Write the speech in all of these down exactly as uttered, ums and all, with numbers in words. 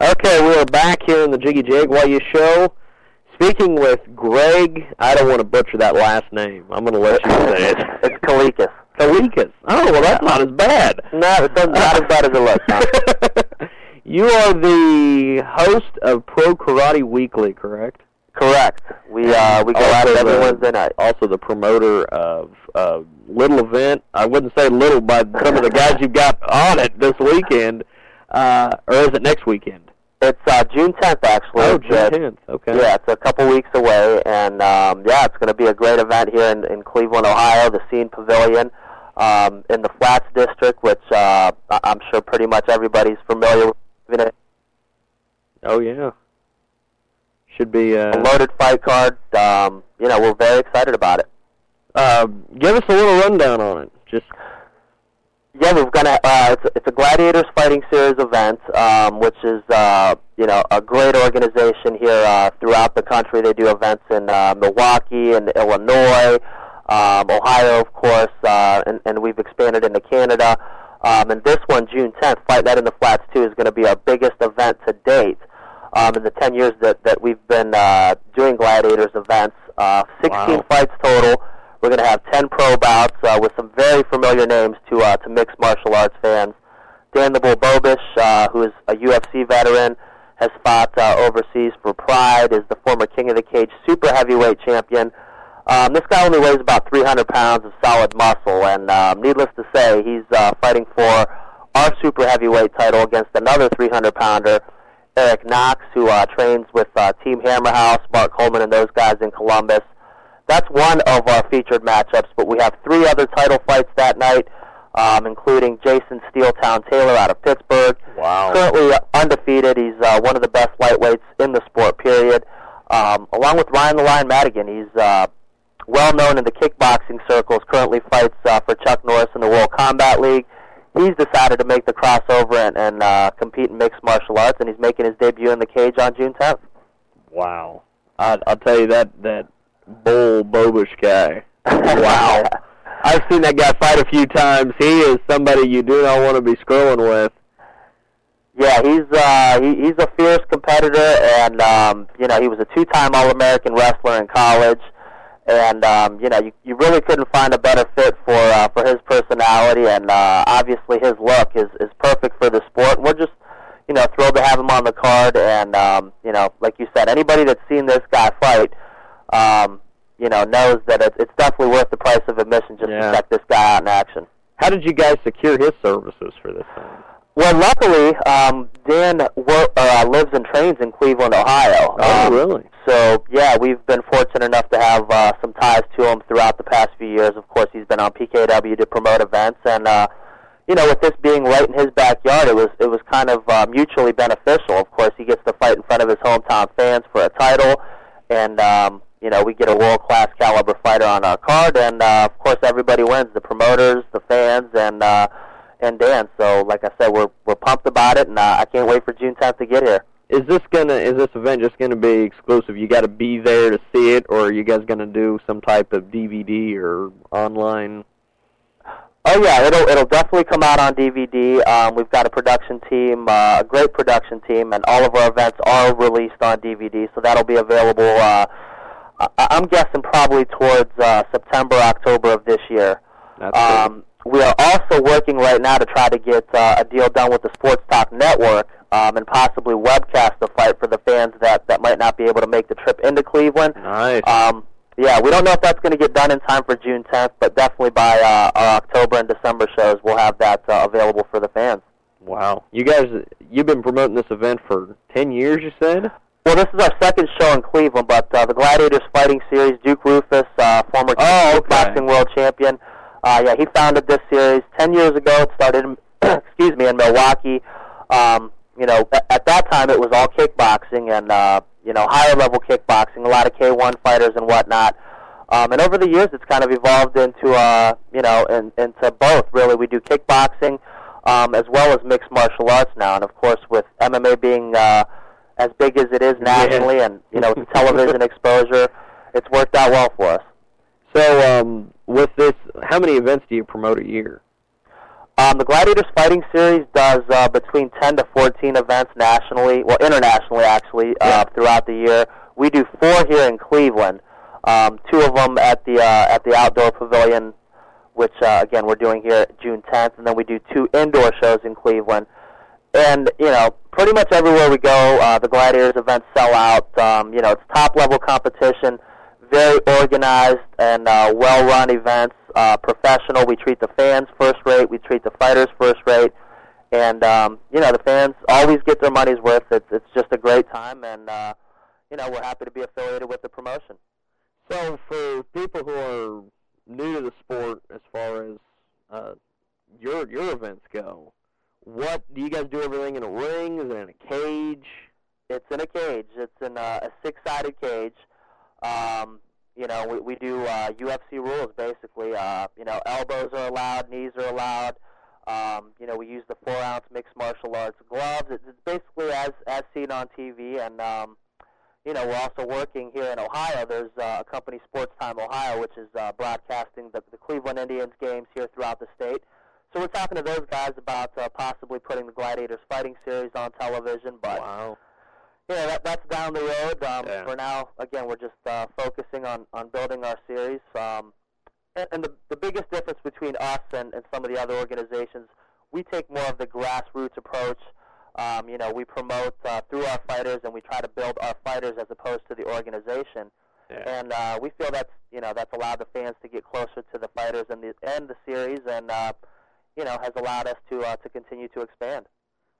Okay, we are back here in the Jiggy Jaguar Show, speaking with Greg. I don't want to butcher that last name. I'm going to let you say it. It's Kalikas. Kalikas. Oh, well, that's not as bad. No, it's not as bad as it looks. No. You are the host of Pro Karate Weekly, correct? Correct. We uh, we go also out every the, Wednesday night. Also the promoter of a little event. I wouldn't say little by some of the guys you've got on it this weekend. Uh, or is it next weekend? It's uh, June tenth, actually. Oh, June tenth. Okay. Yeah, it's a couple weeks away, and um, yeah, it's going to be a great event here in, in Cleveland, Ohio, the Scene Pavilion, um, in the Flats District, which uh, I'm sure pretty much everybody's familiar with. Oh, yeah. Should be uh, a loaded fight card. Um, you know, we're very excited about it. Uh, give us a little rundown on it. Just. Yeah, we're gonna. Uh, it's, it's a Gladiators Fighting Series event, um, which is uh, you know a great organization here uh, throughout the country. They do events in uh, Milwaukee and Illinois, um, Ohio, of course, uh, and, and we've expanded into Canada. Um, and this one, June tenth, Fight Night in the Flats two is going to be our biggest event to date um, in the ten years that that we've been uh, doing Gladiators events. Uh, sixteen wow. fights total. We're going to have ten pro bouts uh, with some very familiar names to uh, to mixed martial arts fans. Dan the Bull Bobish, uh, who is a U F C veteran, has fought uh, overseas for Pride, is the former King of the Cage super heavyweight champion. Um, this guy only weighs about three hundred pounds of solid muscle, and um, needless to say, he's uh, fighting for our super heavyweight title against another three hundred pounder, Eric Knox, who uh, trains with uh, Team Hammerhouse, Mark Coleman, and those guys in Columbus. That's one of our featured matchups, but we have three other title fights that night, um, including Jason Steeltown Taylor out of Pittsburgh. Wow. Currently undefeated. He's uh, one of the best lightweights in the sport, period. Um, along with Ryan the Lion Madigan, he's uh, well-known in the kickboxing circles, currently fights uh, for Chuck Norris in the World Combat League. He's decided to make the crossover and, and uh, compete in mixed martial arts, and he's making his debut in the cage on June tenth. Wow. I, I'll tell you, that... that Bull Bobish guy. Wow. I've seen that guy fight a few times. He is somebody you do not want to be scrolling with. Yeah, he's uh, he, he's a fierce competitor, and um, you know, he was a two-time All-American wrestler in college, and um, you know, you, you really couldn't find a better fit for uh, for his personality, and uh, obviously his look is is perfect for the sport. We're just you know thrilled to have him on the card, and um, you know, like you said, anybody that's seen this guy fight. Um, you know, knows that it, it's definitely worth the price of admission just yeah. to check this guy out in action. How did you guys secure his services for this thing? Well, luckily, um, Dan wor- uh, lives and trains in Cleveland, Ohio. Oh, um, really? So, yeah, we've been fortunate enough to have uh, some ties to him throughout the past few years. Of course, he's been on P K W to promote events, and uh, you know, with this being right in his backyard, it was it was kind of uh, mutually beneficial. Of course, he gets to fight in front of his hometown fans for a title, and um, you know, we get a world-class caliber fighter on our card, and, uh, of course, everybody wins, the promoters, the fans, and uh, and Dan. So, like I said, we're we're pumped about it, and uh, I can't wait for June tenth to get here. Is this gonna is this event just going to be exclusive? You got to be there to see it, or are you guys going to do some type of D V D or online? Oh, yeah, it'll, it'll definitely come out on D V D. Um, we've got a production team, uh, a great production team, and all of our events are released on D V D, so that'll be available uh I'm guessing probably towards uh, September, October of this year. Um, we are also working right now to try to get uh, a deal done with the Sports Talk Network um, and possibly webcast the fight for the fans that, that might not be able to make the trip into Cleveland. Nice. Um, yeah, we don't know if that's going to get done in time for June tenth, but definitely by uh, our October and December shows we'll have that uh, available for the fans. Wow. You guys, you've been promoting this event for ten years, you said? Well, this is our second show in Cleveland, but uh, the Gladiators Fighting Series, Duke Roufus, uh, former oh, okay. boxing world champion, uh, yeah, he founded this series ten years ago. It started, in, excuse me, in Milwaukee. Um, you know, at, at that time it was all kickboxing and uh, you know higher level kickboxing, a lot of K one fighters and whatnot. Um, and over the years, it's kind of evolved into uh, you know in, into both. Really, we do kickboxing um, as well as mixed martial arts now, and of course with M M A being uh, as big as it is nationally, yeah. and you know, with television exposure, it's worked out well for us. So, um, with this, how many events do you promote a year? Um, the Gladiators Fighting Series does uh, between ten to fourteen events nationally, well, internationally, actually, yeah. uh, throughout the year. We do four here in Cleveland, um, two of them at the uh, at the Outdoor Pavilion, which, uh, again, we're doing here June tenth, and then we do two indoor shows in Cleveland. And, you know, pretty much everywhere we go, uh, the Gladiators events sell out. Um, you know, it's top-level competition, very organized and uh, well-run events. Uh, professional. We treat the fans first rate. We treat the fighters first rate, and um, you know the fans always get their money's worth. It's it's just a great time, and uh, you know we're happy to be affiliated with the promotion. So for people who are new to the sport, as far as uh, your your events go, what do you guys do? Everything in a ring? Is it in a cage? It's in a cage. It's in a, a six-sided cage. Um, You know, we, we do uh, U F C rules, basically. Uh, you know, elbows are allowed, knees are allowed. Um, you know, we use the four ounce mixed martial arts gloves. It's, it's basically as, as seen on T V. And, um, you know, we're also working here in Ohio. There's uh, a company, Sports Time Ohio, which is uh, broadcasting the, the Cleveland Indians games here throughout the state. So we're talking to those guys about uh, possibly putting the Gladiators Fighting Series on television. But wow. Yeah, that, that's down the road. Um, yeah. For now, again, we're just uh, focusing on, on building our series. Um, and and the, the biggest difference between us and, and some of the other organizations, we take more of the grassroots approach. Um, you know, we promote uh, through our fighters, and we try to build our fighters as opposed to the organization. Yeah. And uh, we feel that's, you know, that's allowed the fans to get closer to the fighters and the, and the series, and, uh, you know, has allowed us to uh, to continue to expand.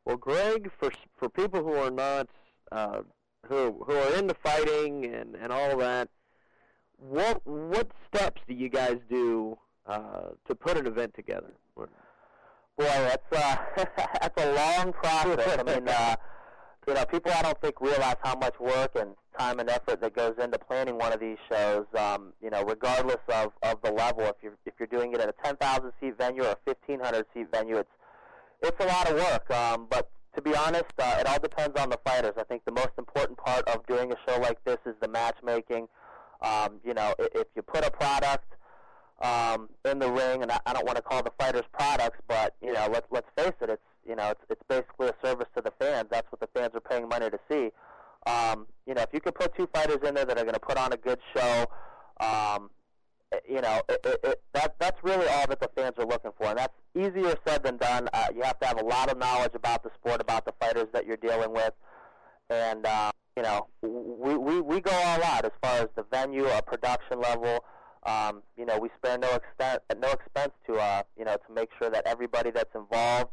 Well, Greg, for for people who are not... Uh, who who are into fighting and, and all that, what what steps do you guys do uh, to put an event together? Boy, that's uh, that's a long process. I mean, uh, you know, people I don't think realize how much work and time and effort that goes into planning one of these shows. Um, you know, regardless of, of the level, if you're if you're doing it at a ten thousand seat venue or a fifteen hundred seat venue, it's it's a lot of work. Um, but to be honest, uh, it all depends on the fighters. I think the most important part of doing a show like this is the matchmaking. Um, you know, if, if you put a product um, in the ring, and I, I don't want to call the fighters products, but you know, let's let's face it, it's you know, it's it's basically a service to the fans. That's what the fans are paying money to see. Um, you know, if you can put two fighters in there that are going to put on a good show, um, you know, it, it, it, that that's really all that the fans are looking for, and that's easier said than done. Uh, you have to have a lot of knowledge about the sport, about the fighters that you're dealing with, and uh, you know, we, we we go all out as far as the venue, our production level. Um, you know, we spare no extent, no expense to uh, you know, to make sure that everybody that's involved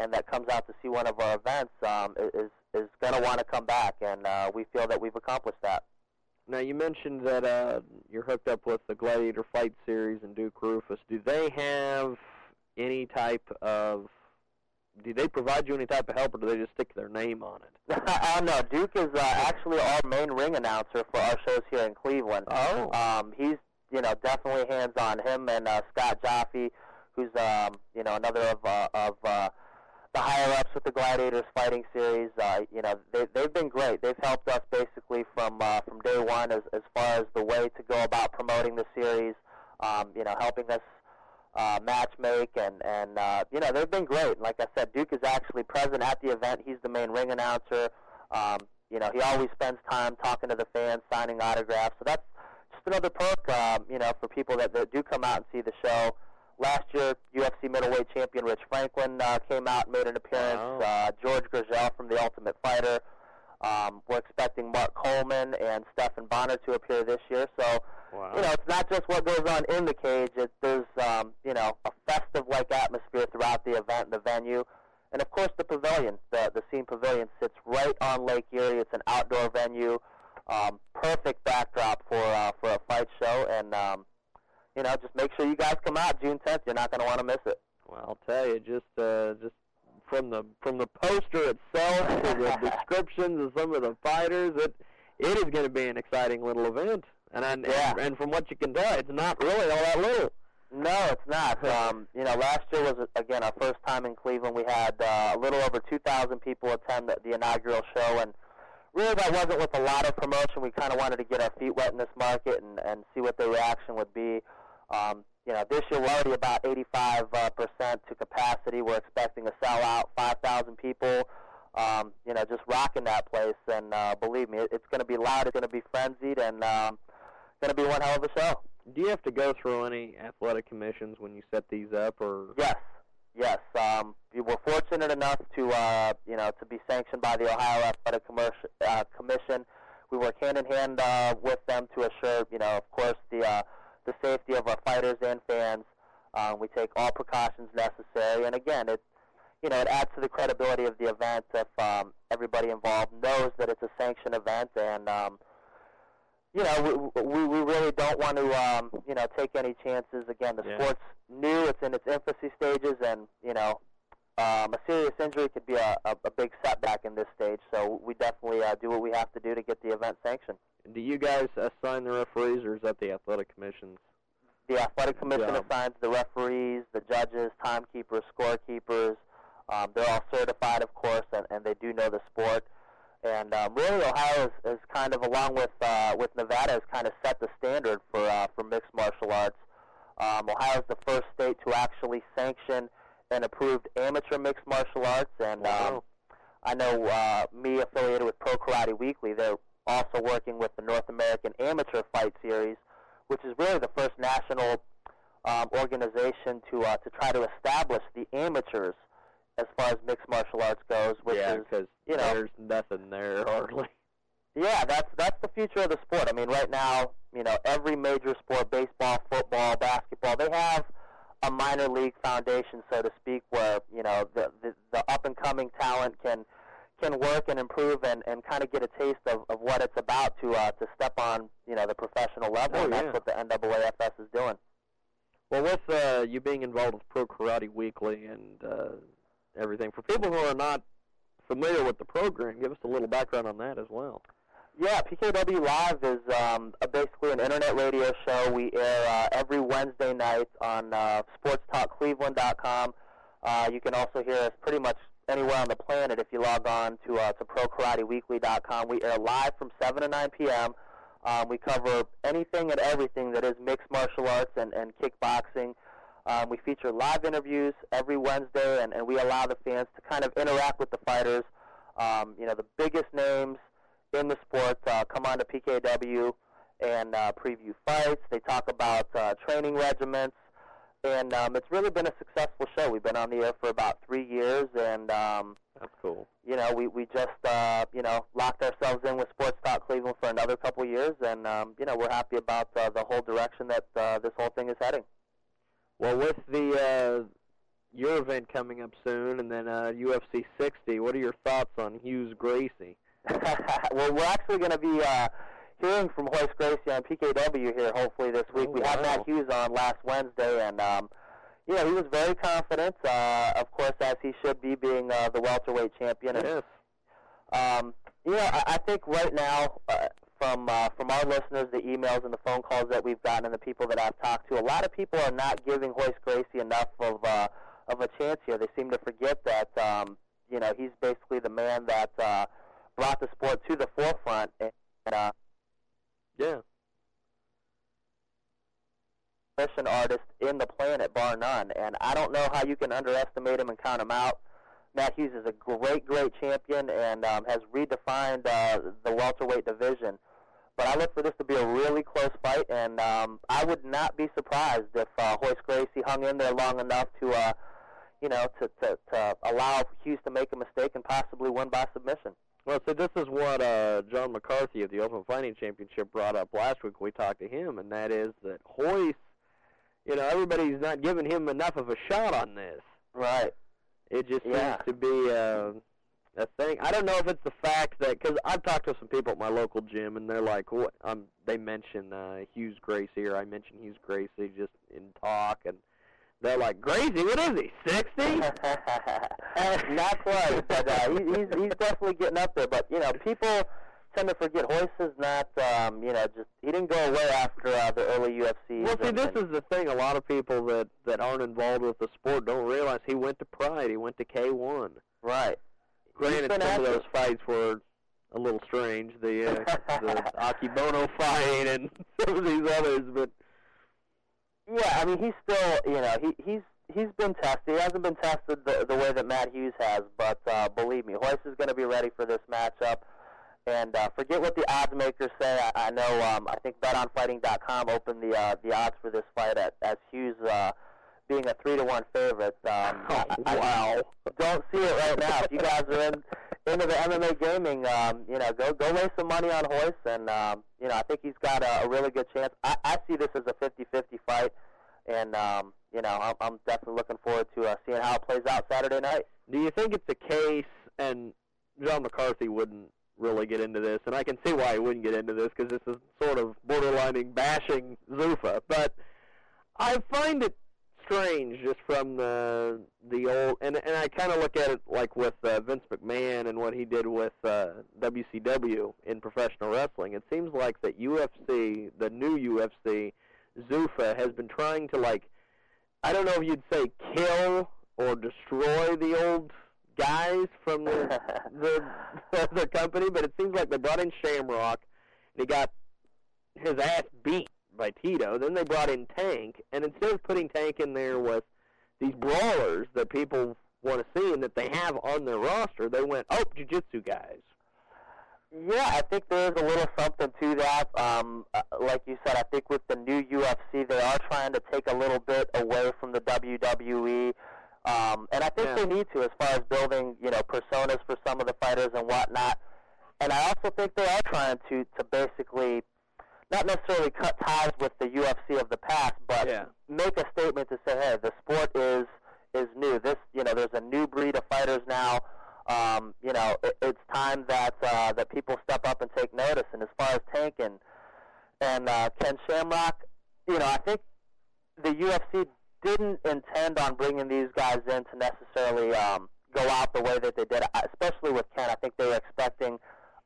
and that comes out to see one of our events um, is is going to want to come back, and uh, we feel that we've accomplished that. Now, you mentioned that uh, you're hooked up with the Gladiator Fight Series and Duke Roufus. Do they have any type of – do they provide you any type of help, or do they just stick their name on it? Oh, no. Duke is uh, actually our main ring announcer for our shows here in Cleveland. Oh. Um, he's, you know, definitely hands-on. Him and uh, Scott Jaffe, who's, um, you know, another of uh, – of, uh, the higher-ups with the Gladiators Fighting Series, uh, you know, they, they've been great. They've helped us basically from uh, from day one as, as far as the way to go about promoting the series, um, you know, helping us uh, matchmake, and, and uh, you know, they've been great. Like I said, Duke is actually present at the event. He's the main ring announcer. Um, you know, he always spends time talking to the fans, signing autographs. So that's just another perk, um, you know, for people that, that do come out and see the show. Last year, U F C middleweight champion Rich Franklin uh, came out and made an appearance. Wow. Uh, George Grigel from The Ultimate Fighter. Um, we're expecting Mark Coleman and Stephen Bonner to appear this year. So, wow. You know, it's not just what goes on in the cage. It, there's, um, you know, a festive-like atmosphere throughout the event, the venue. And, of course, the pavilion, the, the Scene Pavilion, sits right on Lake Erie. It's an outdoor venue. Um, perfect backdrop for, uh, for a fight show. And, um, you know, just make sure you guys come out June tenth. You're not going to want to miss it. Well, I'll tell you, just uh, just from the from the poster itself to the descriptions of some of the fighters, it it is going to be an exciting little event. And I, yeah. and, and from what you can tell, it's not really all that little. No, it's not. um, you know, last year was again our first time in Cleveland. We had uh, a little over two thousand people attend the, the inaugural show, and really, that wasn't with a lot of promotion. We kind of wanted to get our feet wet in this market and and see what the reaction would be. Um, You know, this year we're already about eighty-five percent uh, to capacity. We're expecting a sellout, five thousand people, um, you know, just rocking that place. And uh, believe me, it, it's going to be loud, it's going to be frenzied, and um, it's going to be one hell of a show. Do you have to go through any athletic commissions when you set these up? Or Yes, yes. Um, we're fortunate enough to, uh, you know, to be sanctioned by the Ohio Athletic Commerci- uh, Commission. We work hand-in-hand uh, with them to assure, you know, of course, the uh, the safety of our fighters and fans. Uh, we take all precautions necessary, and again, it you know it adds to the credibility of the event if um, everybody involved knows that it's a sanctioned event, and um, you know we, we we really don't want to um, you know take any chances. Again, the yeah. sport's new; it's in its infancy stages, and you know um, a serious injury could be a, a, a big setback in this stage. So we definitely uh, do what we have to do to get the event sanctioned. Do you guys assign the referees, or is that the athletic commission's? The athletic commission job? Assigns the referees, the judges, timekeepers, scorekeepers. Um, they're all certified, of course, and, and they do know the sport. And um, really, Ohio is, is kind of, along with uh, with Nevada, has kind of set the standard for uh, for mixed martial arts. Um, Ohio is the first state to actually sanction and approved amateur mixed martial arts. And wow. um, I know uh, me affiliated with Pro Karate Weekly, they're also working with the North American Amateur Fight Series, which is really the first national um, organization to uh, to try to establish the amateurs as far as mixed martial arts goes. Which yeah, because you know there's nothing there hardly. Yeah, that's that's the future of the sport. I mean, right now, you know, every major sport, baseball, football, basketball, they have a minor league foundation, so to speak, where you know the the, the up and coming talent can. can work and improve and, and kind of get a taste of, of what it's about to uh, to step on, you know, the professional level, oh, and that's yeah. what the N A A F S is doing. Well, with uh, you being involved with Pro Karate Weekly and uh, everything, for people who are not familiar with the program, give us a little background on that as well. Yeah, P K W Live is um, a, basically an internet radio show. We air uh, every Wednesday night on uh, sports talk cleveland dot com. Uh, you can also hear us pretty much anywhere on the planet if you log on to uh, to pro karate weekly dot com. We air live from seven to nine p m Um, we cover anything and everything that is mixed martial arts and, and kickboxing. Um, we feature live interviews every Wednesday, and, and we allow the fans to kind of interact with the fighters. Um, you know, the biggest names in the sport uh, come on to P K W and uh, preview fights. They talk about uh, training regimens. And um, it's really been a successful show. We've been on the air for about three years, and um, that's cool. You know, we we just uh, you know locked ourselves in with Sports Talk Cleveland for another couple of years, and um, you know we're happy about uh, the whole direction that uh, this whole thing is heading. Well, with the uh, your event coming up soon, and then uh, U F C sixty, what are your thoughts on Hughes Gracie? Well, we're actually going to be. Uh, Hearing from Royce Gracie on P K W here, hopefully this week. Oh, we wow. had Matt Hughes on last Wednesday, and um, yeah, he was very confident. Uh, of course, as he should be, being uh, the welterweight champion. And, um, yeah, I, I think right now, uh, from uh, from our listeners, the emails and the phone calls that we've gotten, and the people that I've talked to, a lot of people are not giving Royce Gracie enough of uh, of a chance here. They seem to forget that um, you know he's basically the man that uh, brought the sport to the forefront, and. Uh, Yeah. An artist in the planet, bar none, and I don't know how you can underestimate him and count him out. Matt Hughes is a great, great champion and um, has redefined uh, the welterweight division. But I look for this to be a really close fight, and um, I would not be surprised if uh, Royce Gracie hung in there long enough to, uh, you know, to, to, to allow Hughes to make a mistake and possibly win by submission. Well, so this is what uh, John McCarthy of the Ultimate Fighting Championship brought up last week. We talked to him, and that is that Royce, you know, everybody's not giving him enough of a shot on this. Right. It just yeah. seems to be uh, a thing. I don't know if it's the fact that, because I've talked to some people at my local gym, and they're like, what? Um, they mention uh, Hughes Gracie, or I mentioned Hughes Gracie just in talk, and they're like, Gracie, what is he, sixty? Not quite, but uh, he, he's, he's definitely getting up there. But, you know, people tend to forget Royce is not, um, you know, just he didn't go away after uh, the early U F C. Well, see, and, this and, is the thing. A lot of people that, that aren't involved with the sport don't realize he went to Pride. He went to K one. Right. Granted, some active. of those fights were a little strange, the, uh, the Akibono fight and some of these others, but... Yeah, I mean, he's still, you know, he he's he's been tested. He hasn't been tested the, the way that Matt Hughes has, but uh, believe me, Royce is going to be ready for this matchup. And uh, forget what the odds makers say. I, I know. Um, I think bet on fighting dot com opened the uh, the odds for this fight at, as Hughes uh, being a three to one favorite. Um, oh, I, wow! I don't see it right now. If you guys are in, into the M M A gaming, um, you know, go go lay some money on Royce, and um, you know, I think he's got a, a really good chance. I, I see this as a fifty fifty fight, and um, you know, I'm, I'm definitely looking forward to uh, seeing how it plays out Saturday night. Do you think it's a case? And John McCarthy wouldn't really get into this, and I can see why he wouldn't get into this, because this is sort of borderlining bashing Zuffa, but I find it strange just from the the old, and, and I kind of look at it like with uh, Vince McMahon and what he did with uh, W C W in professional wrestling. It seems like that U F C, the new U F C, Zuffa has been trying to, like, I don't know if you'd say kill or destroy the old guys from the, the the company, but it seems like they brought in Shamrock, and he got his ass beat by Tito. Then they brought in Tank, and instead of putting Tank in there with these brawlers that people want to see and that they have on their roster, they went, oh, jiu-jitsu guys. Yeah, I think there's a little something to that. Um, like you said, I think with the new U F C, they are trying to take a little bit away from the W W E. Um, and I think yeah. they need to, as far as building, you know, personas for some of the fighters and whatnot. And I also think they are trying to, to basically not necessarily cut ties with the U F C of the past, but yeah. make a statement to say, hey, the sport is is new. This, you know, there's a new breed of fighters now. Um, you know, it, it's time that uh, that people step up and take notice. And as far as Tank and and uh, Ken Shamrock, you know, I think the U F C didn't intend on bringing these guys in to necessarily um, go out the way that they did, especially with Ken. I think they were expecting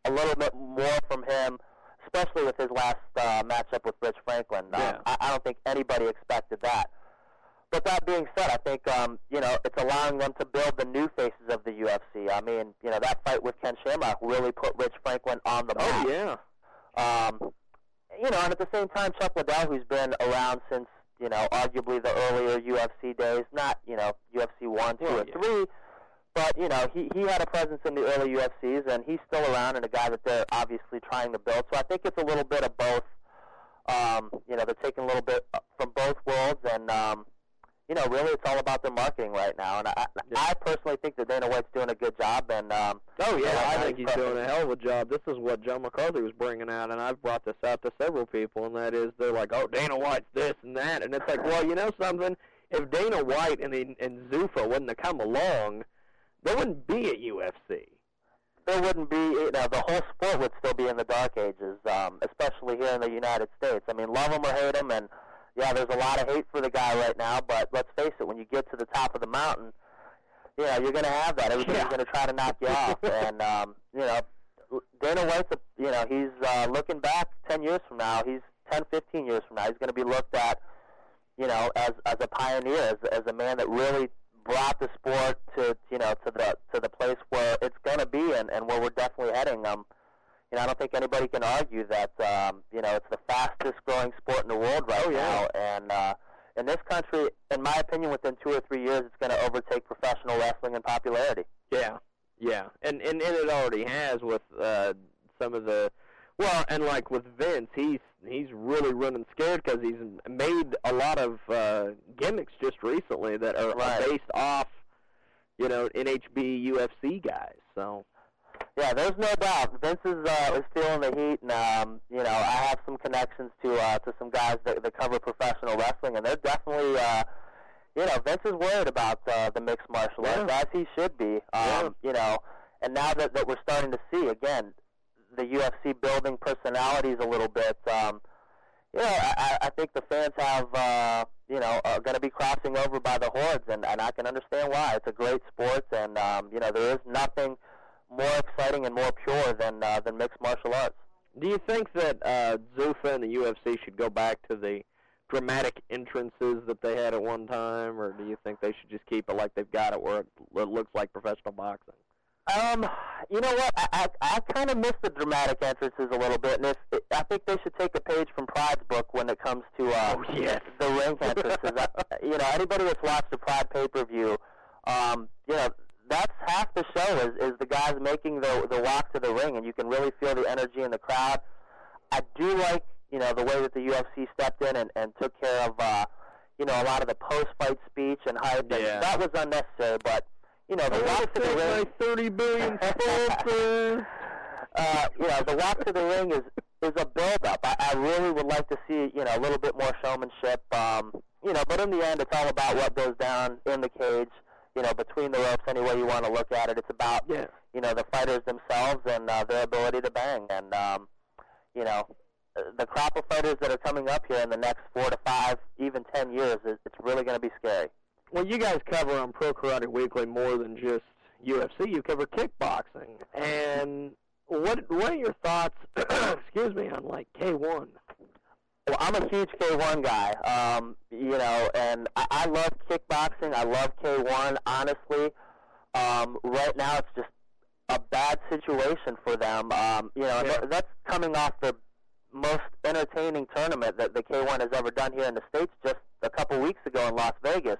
a little bit more from him, especially with his last uh, matchup with Rich Franklin. Yeah. Um, I, I don't think anybody expected that. But that being said, I think, um, you know, it's allowing them to build the new faces of the U F C. I mean, you know, that fight with Ken Shamrock really put Rich Franklin on the map. Oh, yeah. Um, you know, and at the same time, Chuck Liddell, who's been around since, you know, arguably the earlier U F C days, not, you know, U F C one, two, or three, but, you know, he, he had a presence in the early U F Cs, and he's still around and a guy that they're obviously trying to build. So I think it's a little bit of both. Um, you know, they're taking a little bit from both worlds, and, um, you know, really it's all about their marketing right now. And I, yeah. I personally think that Dana White's doing a good job. And um, Oh, yeah, you know, I think he's doing a hell of a job. This is what John McCarthy was bringing out, and I've brought this out to several people, and that is they're like, oh, Dana White's this and that. And it's like, well, you know something? If Dana White and, the, and Zuffa wouldn't have come along, there wouldn't be at U F C. There wouldn't be. You know, the whole sport would still be in the dark ages, um, especially here in the United States. I mean, love him or hate him, and yeah, there's a lot of hate for the guy right now, but let's face it, when you get to the top of the mountain, you know, you're going to have that. Everybody's yeah. going to try to knock you off. And, um, you know, Dana White's, a, you know, he's uh, looking back ten years from now. He's ten, fifteen years from now. He's going to be looked at, you know, as, as a pioneer, as, as a man that really brought the sport to, you know, to the to the place where it's going to be and, and where we're definitely heading. Um, You know, I don't think anybody can argue that, um, you know, it's the fastest-growing sport in the world right oh, yeah. now. And uh, in this country, in my opinion, within two or three years, it's going to overtake professional wrestling in popularity. Yeah, yeah. And, and, and it already has with uh, some of the – well, and like with Vince, he's, he's really running scared because he's made a lot of uh, gimmicks just recently that are, right. are based off, you know, N H B U F C guys, so – yeah, there's no doubt. Vince is, uh, is feeling the heat, and um, you know, I have some connections to uh, to some guys that, that cover professional wrestling, and they're definitely, uh, you know, Vince is worried about uh, the mixed martial arts, yeah. as he should be, um, yeah. you know. And now that, that we're starting to see again the U F C building personalities a little bit, um, you know, I, I think the fans have, uh, you know, are going to be crossing over by the hordes, and, and I can understand why. It's a great sport, and um, you know, there is nothing more exciting and more pure than uh, than mixed martial arts. Do you think that uh, Zuffa and the U F C should go back to the dramatic entrances that they had at one time, or do you think they should just keep it like they've got it, where it looks like professional boxing? Um, you know what? I I, I kind of miss the dramatic entrances a little bit, and it's, it, I think they should take a page from Pride's book when it comes to uh, oh, yes. the ring entrances. I, you know, anybody that's watched the Pride pay-per-view, um, you know, that's half the show is, is the guys making the the walk to the ring, and you can really feel the energy in the crowd. I do like, you know, the way that the U F C stepped in and, and took care of, uh, you know, a lot of the post-fight speech and hype. Yeah. That was unnecessary, but you know, the walk to the ring. thirty billion sponsors. uh, you know, the walk to the ring is is a build-up. I, I really would like to see, you know, a little bit more showmanship. Um, you know, but in the end, it's all about what goes down in the cage. You know, between the ropes, any way you want to look at it, it's about yeah. you know the fighters themselves and uh, their ability to bang. And um, you know, the crop of fighters that are coming up here in the next four to five, even ten years, it's really going to be scary. Well, you guys cover on Pro Karate Weekly more than just U F C. You cover kickboxing. And what what are your thoughts, excuse me, on, like, K one? Well, I'm a huge K one guy, um, you know, and I, I love kickboxing. I love K one, honestly. Um, right now it's just a bad situation for them. Um, you know, and yeah. that's coming off the most entertaining tournament that the K one has ever done here in the States just a couple weeks ago in Las Vegas.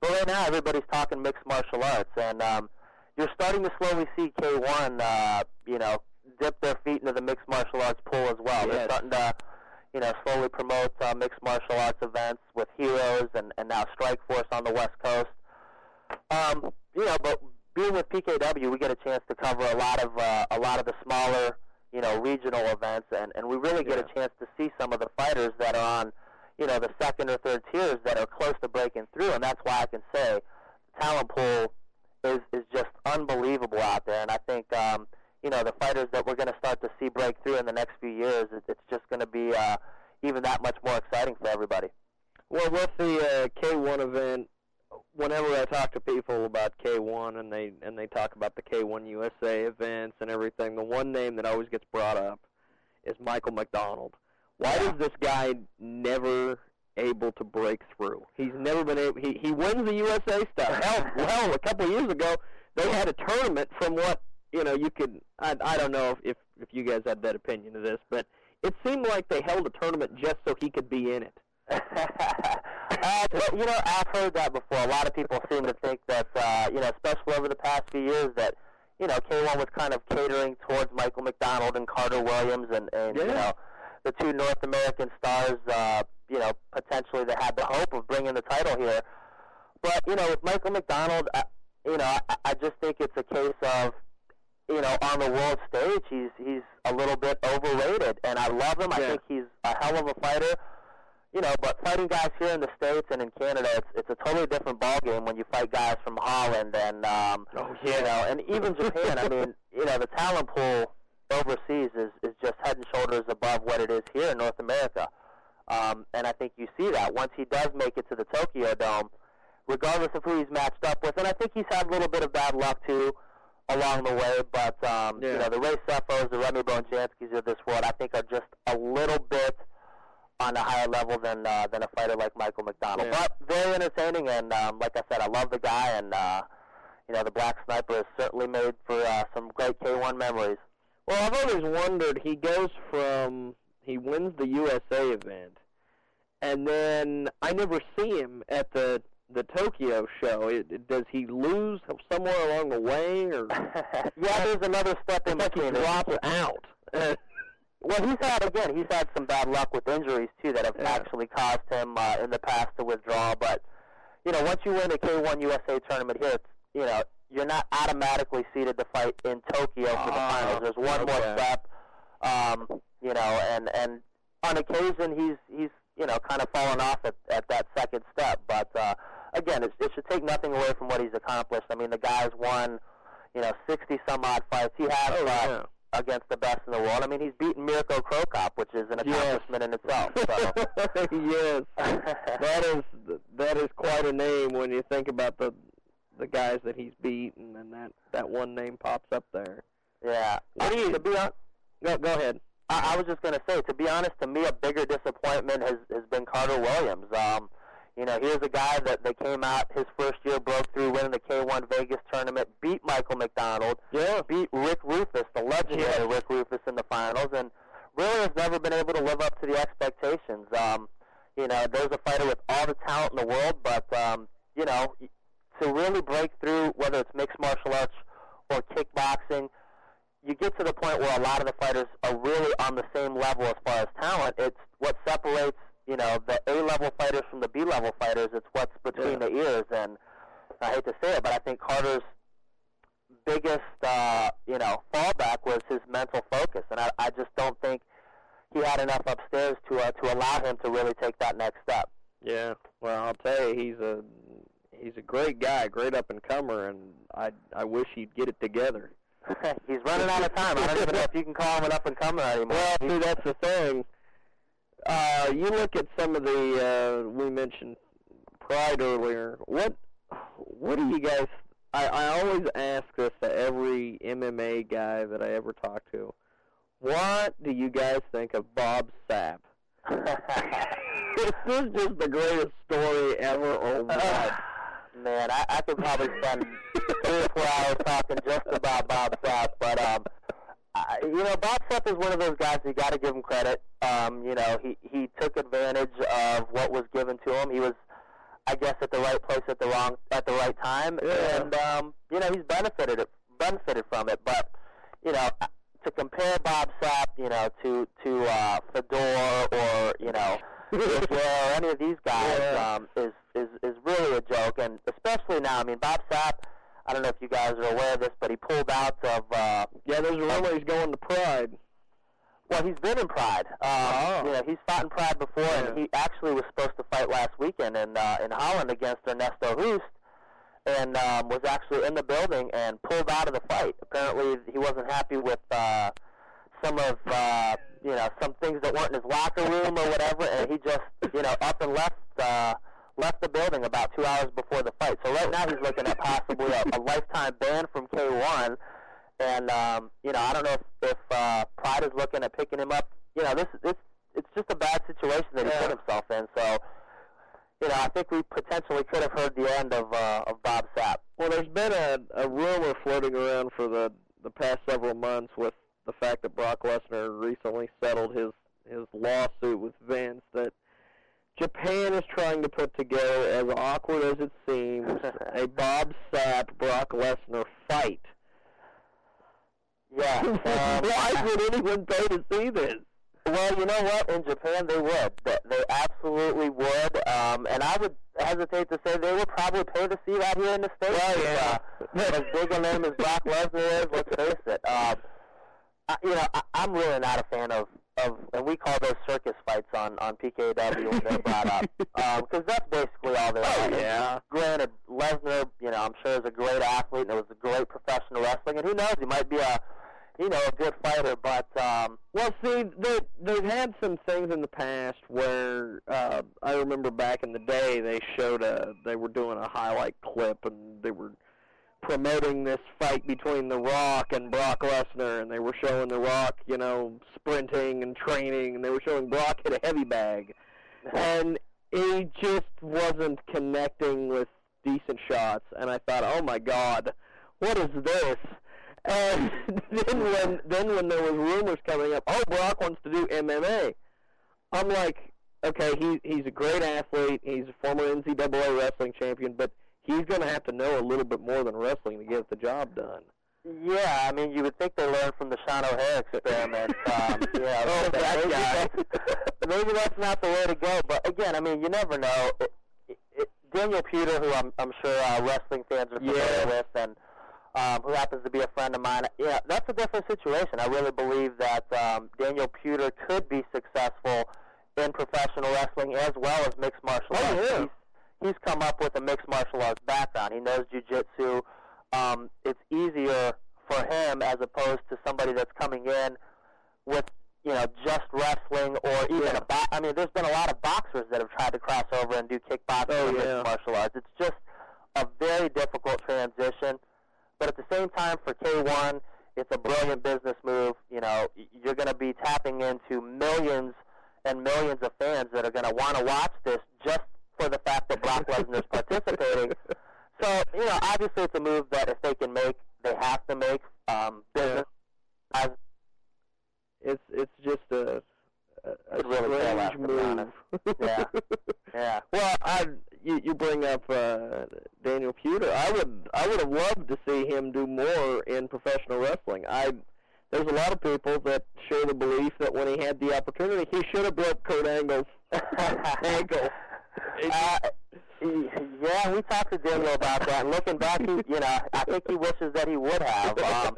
But right now, everybody's talking mixed martial arts, and um, you're starting to slowly see K one, uh, you know, dip their feet into the mixed martial arts pool as well. Yes. They're starting to, you know, slowly promote uh, mixed martial arts events with Heroes and, and now Strike Force on the West Coast. Um, you know, but being with P K W, we get a chance to cover a lot of uh, a lot of the smaller, you know, regional events, and, and we really get yeah. a chance to see some of the fighters that are on, you know, the second or third tiers that are close to breaking through, and that's why I can say the talent pool is, is just unbelievable out there. And I think, um, you know, the fighters that we're going to start to see break through in the next few years, it, it's just going to be uh, even that much more exciting for everybody. Well, with the uh, K one event, whenever I talk to people about K one and they and they talk about the K one U S A events and everything, the one name that always gets brought up is Michael McDonald. Why yeah. is this guy never able to break through? He's never been able. He he wins the U S A stuff. Hell, well, a couple of years ago, they had a tournament from what you know. You could I I don't know if if you guys had that opinion of this, but it seemed like they held a tournament just so he could be in it. uh, you know, I've heard that before. A lot of people seem to think that, uh, you know, especially over the past few years, that, you know, K one was kind of catering towards Michael McDonald and Carter Williams and, and yeah. you know, the two North American stars, uh, you know, potentially that had the hope of bringing the title here. But, you know, with Michael McDonald, I, you know, I, I just think it's a case of, you know, on the world stage, he's, he's a little bit overrated, and I love him. Yeah. I think he's a hell of a fighter. You know, but fighting guys here in the States and in Canada, it's, it's a totally different ballgame when you fight guys from Holland and, um, oh, yeah. you know, and even Japan. I mean, you know, the talent pool overseas is, is just head and shoulders above what it is here in North America. Um, and I think you see that. Once he does make it to the Tokyo Dome, regardless of who he's matched up with, and I think he's had a little bit of bad luck, too, along the way, but, um, yeah. you know, the Ray Seffos, the Remy Bonjanskis of this world, I think are just a little bit on a higher level than uh, than a fighter like Michael McDonald. Yeah. But very entertaining, and um, like I said, I love the guy, and uh, you know, the Black Sniper has certainly made for uh, some great K one memories. Well, I've always wondered, he goes from, he wins the U S A event, and then I never see him at the the Tokyo show. It, it, does he lose somewhere along the way? Or yeah, there's another step in between. Like he drops out. Well, he's had, again, he's had some bad luck with injuries, too, that have yeah. actually caused him uh, in the past to withdraw. But, you know, once you win a K one U S A tournament here, it's, you know, you're not automatically seeded to fight in Tokyo for the finals. There's one okay. more step, um, you know, and, and on occasion he's, he's you know, kind of fallen off at, at that second step. But, uh, again, it, it should take nothing away from what he's accomplished. I mean, the guy's won, you know, sixty-some-odd fights. He has oh, uh, yeah. against the best in the world. I mean, he's beaten Mirko Krokop, which is an accomplishment yes. in itself. So. yes, that is that is quite a name when you think about the the guys that he's beaten, and that that one name pops up there. Yeah. What do you to be on? Go go ahead. I, I was just going to say, to be honest, to me, a bigger disappointment has has been Carter Williams. Um, You know, here's a guy that they came out his first year, broke through, winning the K one Vegas tournament, beat Michael McDonald, yeah. beat Rick Roufus, the legendary yeah. Rick Roufus in the finals, and really has never been able to live up to the expectations. Um, you know, there's a fighter with all the talent in the world, but, um, you know, to really break through, whether it's mixed martial arts or kickboxing, you get to the point where a lot of the fighters are really on the same level as far as talent. It's what separates, you know, the A-level fighters from the B-level fighters. It's what's between yeah. the ears, and I hate to say it, but I think Carter's biggest, uh, you know, fallback was his mental focus, and I, I just don't think he had enough upstairs to uh, to allow him to really take that next step. Yeah, well, I'll tell you, he's a he's a great guy, great up-and-comer, and I I wish he'd get it together. He's running out of time. I don't even know if you can call him an up-and-comer anymore. Well, see, that's the thing. Uh, you look at some of the, uh, we mentioned Pride earlier. What, what do you guys, I, I always ask this to every M M A guy that I ever talk to. What do you guys think of Bob Sapp? Is this just the greatest story ever or what? Man, I, I could probably spend three or four hours talking just about Bob Sapp, but, um, I, you know, Bob Sapp is one of those guys, you got to give him credit. Um, you know, he, he took advantage of what was given to him. He was, I guess, at the right place at the wrong at the right time, yeah. and um, you know, he's benefited it, benefited from it. But you know, to compare Bob Sapp, you know, to to uh, Fedor or you know, or any of these guys yeah. um, is is is really a joke. And especially now, I mean, Bob Sapp. I don't know if you guys are aware of this, but he pulled out of uh, yeah. There's a rumor he's going to Pride. Well, he's been in Pride. Um, oh. You know, he's fought in Pride before, yeah. and he actually was supposed to fight last weekend in uh, in Holland against Ernesto Hoest, and um, was actually in the building and pulled out of the fight. Apparently, he wasn't happy with uh, some of uh, you know some things that weren't in his locker room or whatever, and he just you know up and left uh, left the building about two hours before the fight. So right now, he's looking at possibly a, a lifetime ban from K one. And, um, you know, I don't know if, if uh, Pride is looking at picking him up. You know, this, this it's just a bad situation that he yeah. put himself in. So, you know, I think we potentially could have heard the end of uh, of Bob Sapp. Well, there's been a, a rumor floating around for the, the past several months with the fact that Brock Lesnar recently settled his, his lawsuit with Vince that Japan is trying to put together, as awkward as it seems, a Bob Sapp, Brock Lesnar fight. Yeah. Um, Why would anyone pay to see this? Well, you know what? In Japan, they would. They, they absolutely would. Um, and I would hesitate to say they would probably pay to see that here in the States. Well, yeah. Uh, as big a name as Brock Lesnar is, let's face it. Um, I, you know, I, I'm really not a fan of, of, and we call those circus fights on, on P K W when they're brought up. Because um, that's basically all they're oh, yeah. Granted, Lesnar, you know, I'm sure is a great athlete and it was a great professional wrestling. And who knows, he might be a... you know, a good fighter, but, um... Well, see, they, they've had some things in the past where, uh, I remember back in the day, they showed a, they were doing a highlight clip, and they were promoting this fight between The Rock and Brock Lesnar, and they were showing The Rock, you know, sprinting and training, and they were showing Brock hit a heavy bag. And he just wasn't connecting with decent shots, and I thought, oh my God, what is this? And then when then when there was rumors coming up, oh, Brock wants to do M M A. I'm like, okay, he he's a great athlete. He's a former N C double A wrestling champion, but he's going to have to know a little bit more than wrestling to get the job done. Yeah, I mean, you would think they learned from the Sean O'Hare experiment. um, yeah, oh, that maybe, guy. That's, maybe that's not the way to go. But again, I mean, you never know. It, it, Daniel Puder, who I'm I'm sure uh, wrestling fans are familiar yeah. with, and. Um, who happens to be a friend of mine. Yeah, that's a different situation. I really believe that um, Daniel Puder could be successful in professional wrestling as well as mixed martial arts. Oh, yeah. he's, he's come up with a mixed martial arts background. He knows jiu-jitsu. Um, it's easier for him as opposed to somebody that's coming in with, you know, just wrestling or even yeah. a box. I mean, there's been a lot of boxers that have tried to cross over and do kickboxing oh, and yeah. mixed martial arts. It's just a very difficult transition. But at the same time, for K one, it's a brilliant business move. You know, you're going to be tapping into millions and millions of fans that are going to want to watch this just for the fact that Brock Lesnar's participating. So, you know, obviously it's a move that if they can make, they have to make. Um, business. Yeah. It's it's just a, a, a really strange move. Yeah, yeah. Well, I you, you bring up uh, Daniel Puder. I would I would have loved to see him do more in professional wrestling. I there's a lot of people that share the belief that when he had the opportunity, he should have broke Kurt Angle's ankle. Uh, yeah, we talked to Daniel about that. And looking back, he, you know, I think he wishes that he would have. Um,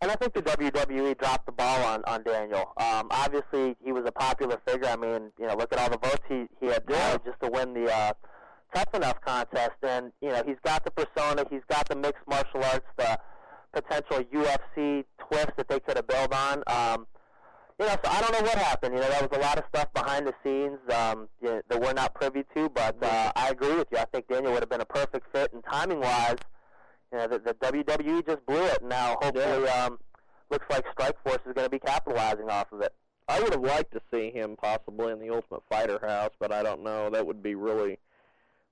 and I think the W W E dropped the ball on, on Daniel. Um, obviously, he was a popular figure. I mean, you know, look at all the votes he, he had done just to win the uh, Tough Enough contest. And, you know, he's got the persona. He's got the mixed martial arts, the potential U F C twist that they could have built on. Um, you know, so I don't know what happened. You know, there was a lot of stuff behind the scenes um, you know, that we're not privy to, but uh, I agree with you. I think Daniel would have been a perfect fit, and timing-wise, you know, the, the W W E just blew it. Now, hopefully, yeah. um, looks like Strike Force is going to be capitalizing off of it. I would have liked to see him possibly in the Ultimate Fighter house, but I don't know. That would be really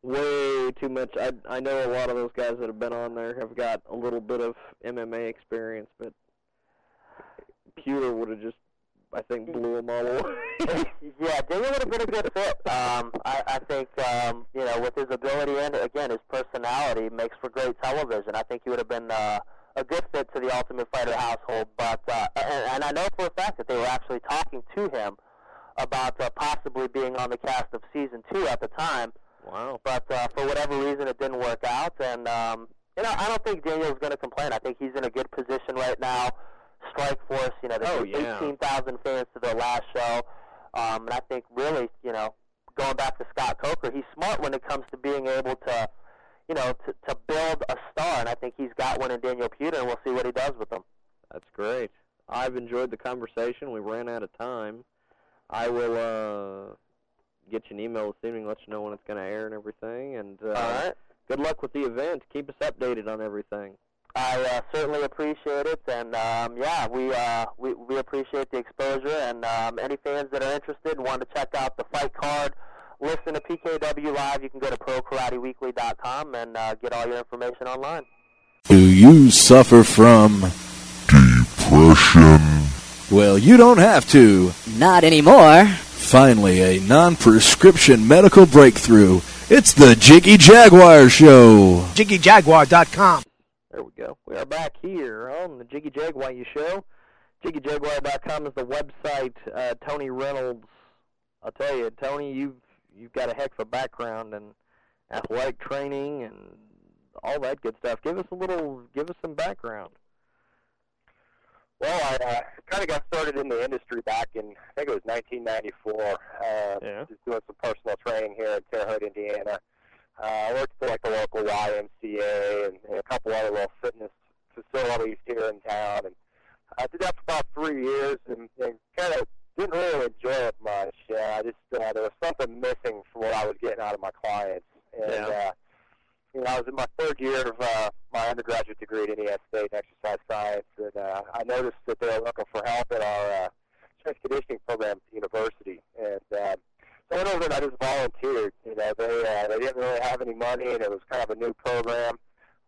way too much. I, I know a lot of those guys that have been on there have got a little bit of M M A experience, but Puder would have just, I think, blew him all away. Yeah, Daniel would have been a good fit. Um, I, I think, um, you know, with his ability and, again, his personality makes for great television. I think he would have been uh, a good fit to the Ultimate Fighter household. But uh, and, and I know for a fact that they were actually talking to him about uh, possibly being on the cast of Season two at the time. Wow. But uh, for whatever reason, it didn't work out. And, um, you know, I don't think Daniel's going to complain. I think he's in a good position right now. Strike Force, you know, there's oh, yeah. eighteen thousand fans to their last show. Um, and I think really, you know, going back to Scott Coker, he's smart when it comes to being able to, you know, to, to build a star. And I think he's got one in Daniel Puder, and we'll see what he does with him. That's great. I've enjoyed the conversation. We ran out of time. I will uh, get you an email this evening, let you know when it's going to air and everything. And uh, all right. Good luck with the event. Keep us updated on everything. I uh, certainly appreciate it, and um, yeah, we, uh, we we appreciate the exposure, and um, any fans that are interested and want to check out the fight card, listen to P K W Live, you can go to Pro Karate Weekly dot com and uh, get all your information online. Do you suffer from depression? Well, you don't have to. Not anymore. Finally, a non-prescription medical breakthrough. It's the Jiggy Jaguar Show. Jiggy Jaguar dot com. There we go. We are back here on the Jiggy Jaguar Show. Jiggy Jaguar dot com is the website. Uh, Tony Reynolds, I'll tell you, Tony, you've, you've got a heck of a background in athletic training and all that good stuff. Give us a little, give us some background. Well, I uh, kind of got started in the industry back in, I think it was nineteen ninety-four. Uh, yeah. Just doing some personal training here in Terre Haute, Indiana. Uh, I worked for like the local Y M C A and, and a couple other little fitness facilities here in town, and I did that for about three years, and, and kind of didn't really enjoy it much. Uh, I just uh, there was something missing from what I was getting out of my clients, and yeah. uh, you know, I was in my third year of uh, my undergraduate degree at Indiana State in exercise science, and uh, I noticed that they were looking for help in our uh, strength conditioning program at the university, and. Uh, One of them, I just volunteered. You know, they uh, they didn't really have any money, and it was kind of a new program.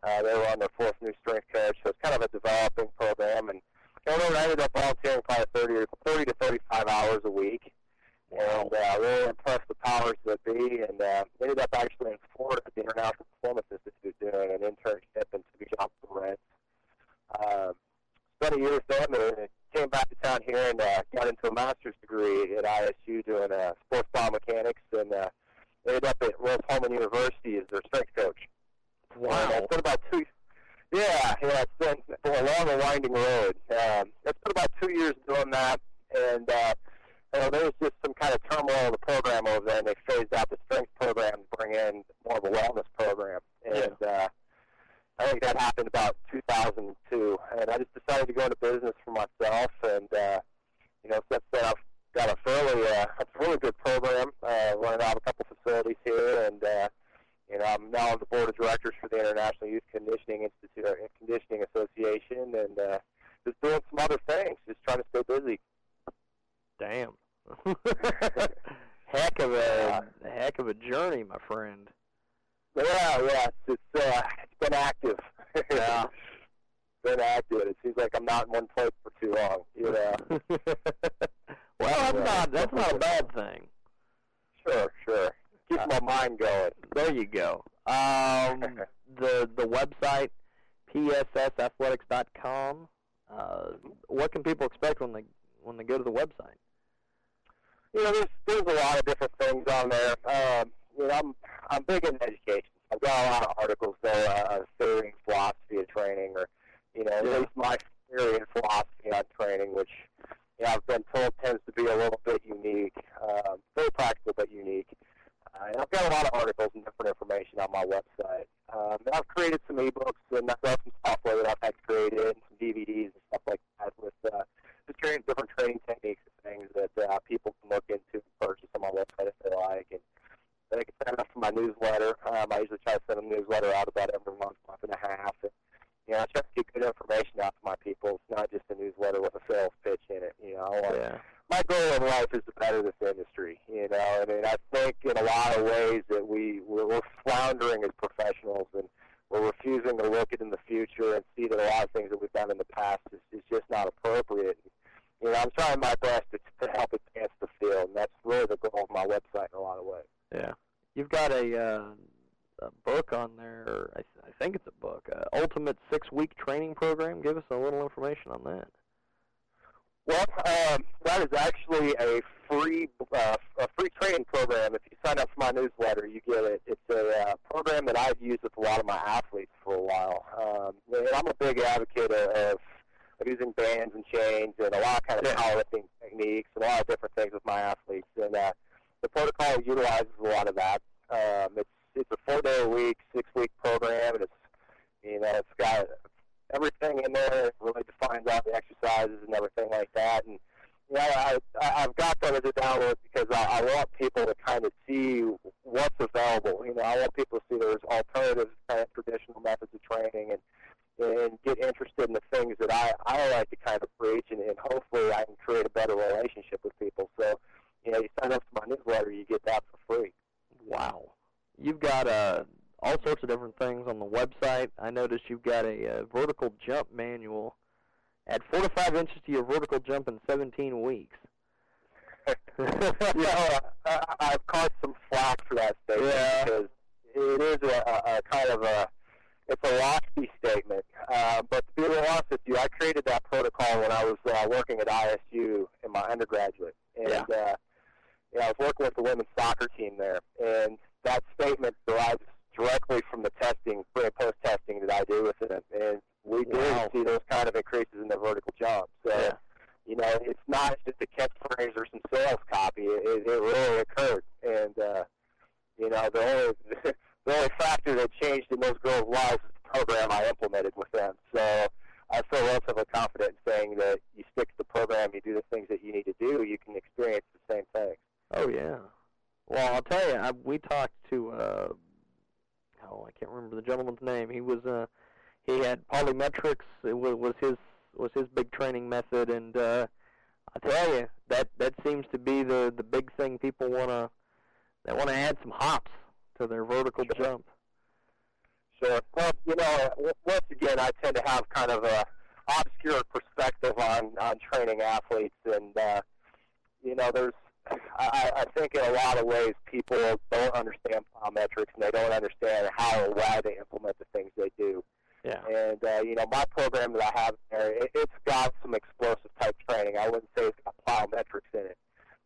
Uh, they were on their fourth new strength coach, so it's kind of a developing program. And you know, I ended up volunteering probably thirty, thirty to thirty-five hours a week, and uh, really impressed the powers that be. And uh, ended up actually in Florida at the International Performance Institute doing an internship and took a job for rent. Uh, spent a year with them, and came back to town here and uh, got into a master's degree at I S U doing uh, sports biomechanics, and uh, ended up at Royce Coleman University as their strength coach. Wow. And it's been about two, yeah, yeah, it's been, it's been a long and winding road. Um, it's been about two years doing that, and uh, you know, there was just some kind of turmoil in the program over there, and they phased out the strength program to bring in more of a wellness program. And yeah. uh, I think that happened about two thousand two, and I just decided to go into business for myself, and, uh, you know, since then I've got a fairly, uh, a really good program, uh, running out of a couple facilities here, and, uh, you know, I'm now on the board of directors for the International Youth Conditioning Institute, or Conditioning Association, and, uh, just doing some other things, just trying to stay busy. Damn. heck of a yeah. heck of a journey, my friend. Yeah, yeah, it's it's, uh, it's been active. Yeah, been active. It seems like I'm not in one place for too long. You know. Well, that's yeah. not that's not a bad thing. Sure, sure. Keep uh, my mind going. There you go. Um, the the website, P S S athletics dot com. Uh, what can people expect when they when they go to the website? You know, there's there's a lot of different things on there. Um, you know, I'm I'm big in education. I've got a lot of articles there, uh, theory and philosophy of training, or you know, at least my theory and philosophy on training, which you know, I've been told tends to be a little bit unique, uh, very practical but unique. Uh, and I've got a lot of articles and different information on my website. Um, and I've created some ebooks and I've got some software that I've had created, and some D V Ds and stuff like that with uh, just training, different training techniques and things that uh, people can look into and purchase on my website if they like. And then I can sign up for my newsletter. Um, I usually try to send a newsletter out about every month, month and a half. And, you know, I try to get good information out to my people. It's not just a newsletter with a sales pitch in it. You know, yeah. uh, my goal in life is to better this industry. You know, I mean, I think in a lot of ways that we we're, we're floundering as professionals, and we're refusing to look at in the future and see that a lot of things that we've done in the past is, is just not appropriate. And, you know, I'm trying my best to, to help advance the field, and that's really the goal of my website in a lot of ways. Yeah, you've got a. Uh... a book on there, or I, th I think it's a book, uh, Ultimate Six-Week Training Program. Give us a little information on that. Well, um, that is actually a free uh, a free training program. If you sign up for my newsletter, you get it. It's a uh, program that I've used with a lot of my athletes for a while. Um, and I'm a big advocate of, of using bands and chains and a lot of kind of powerlifting techniques and a lot of different things with my athletes. And uh, the protocol utilizes a lot of that. Um, it's It's a four-day-a-week, six-week program, and it's, you know, it's got everything in there. It really defines out the exercises and everything like that. And, you know, I, I, I've got that as a download because I, I want people to kind of see what's available. You know, I want people to see there's alternatives to kind of traditional methods of training and, and get interested in the things that I, I like to kind of preach, and, and hopefully I can create a better relationship with people. So, you know, you sign up to my newsletter, you get that for free. Wow. You've got uh, all sorts of different things on the website. I noticed you've got a, a vertical jump manual. Add four to five inches to your vertical jump in seventeen weeks. You know, uh, I've caught some flack for that statement yeah. because it is a, a kind of a it's a lofty statement. Uh, but to be honest with you, I created that protocol when I was uh, working at I S U in my undergraduate, and yeah. Uh, yeah, I was working with the women's soccer team there, and that statement derives directly from the testing, pre- and post-testing that I do with it, and we do wow. see those kind of increases in the vertical jump. So, yeah. you know, it's not just a catchphrase or some sales copy. It, it really occurred, and uh, you know, the only the only factor that changed in those girls' lives is the program I implemented with them. So, I feel relatively confident in saying that you stick to the program, you do the things that you need to do, you can experience the same things. Oh yeah. Well, I'll tell you, I, we talked to, uh, oh, I can't remember the gentleman's name. He was, uh, he had plyometrics. It was, was his was his big training method, and uh, I tell you, that that seems to be the the big thing. People wanna they wanna add some hops to their vertical sure. jump. Sure. Well, you know, once again, I tend to have kind of a obscure perspective on on training athletes, and uh, you know, there's. I, I think in a lot of ways people don't understand plyometrics and they don't understand how or why they implement the things they do. Yeah. And, uh, you know, my program that I have there, it, it's got some explosive-type training. I wouldn't say it's got plyometrics in it.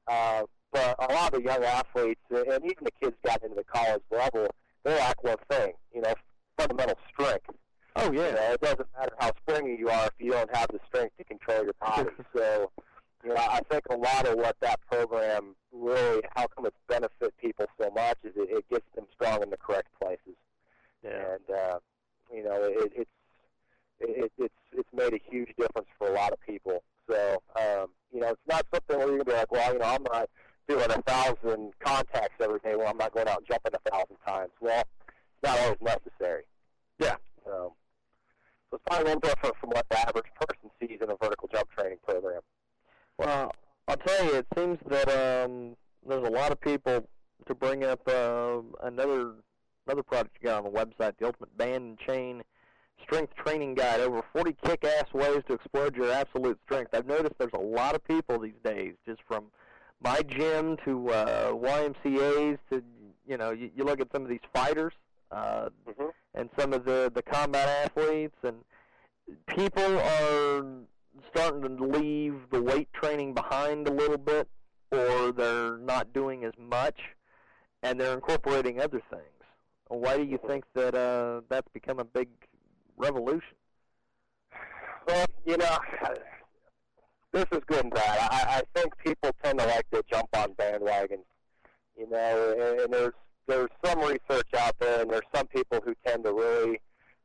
Uh, but a lot of the young athletes, and even the kids got into the college level, they lack one thing, you know, fundamental strength. Oh, yeah. You know, it doesn't matter how springy you are if you don't have the strength to control your body. So... You know, I think a lot of what that program really, how come it's benefit people so much is it, it gets them strong in the correct places. Yeah. And, uh, you know, it, it's it, it's it's made a huge difference for a lot of people. So, um, you know, it's not something where you're going to be like, well, you know, I'm not doing a thousand contacts every day. Well, I'm not going out and jumping a thousand times. Well, it's not always necessary. Yeah. So, so it's probably a little different from what the average person sees in a vertical jump training program. Well, I'll tell you, it seems that um, there's a lot of people to bring up uh, another another product you got on the website, the Ultimate Band and Chain Strength Training Guide. Over forty kick-ass ways to explode your absolute strength. I've noticed there's a lot of people these days, just from my gym to uh, Y M C As to, you know, you, you look at some of these fighters uh, mm-hmm. and some of the, the combat athletes, and people are starting to leave the weight training behind a little bit, or they're not doing as much, and they're incorporating other things. Why do you think that uh, that's become a big revolution? Well, you know, this is good and bad. I, I think people tend to like to jump on bandwagons, you know, and, and there's there's some research out there, and there's some people who tend to really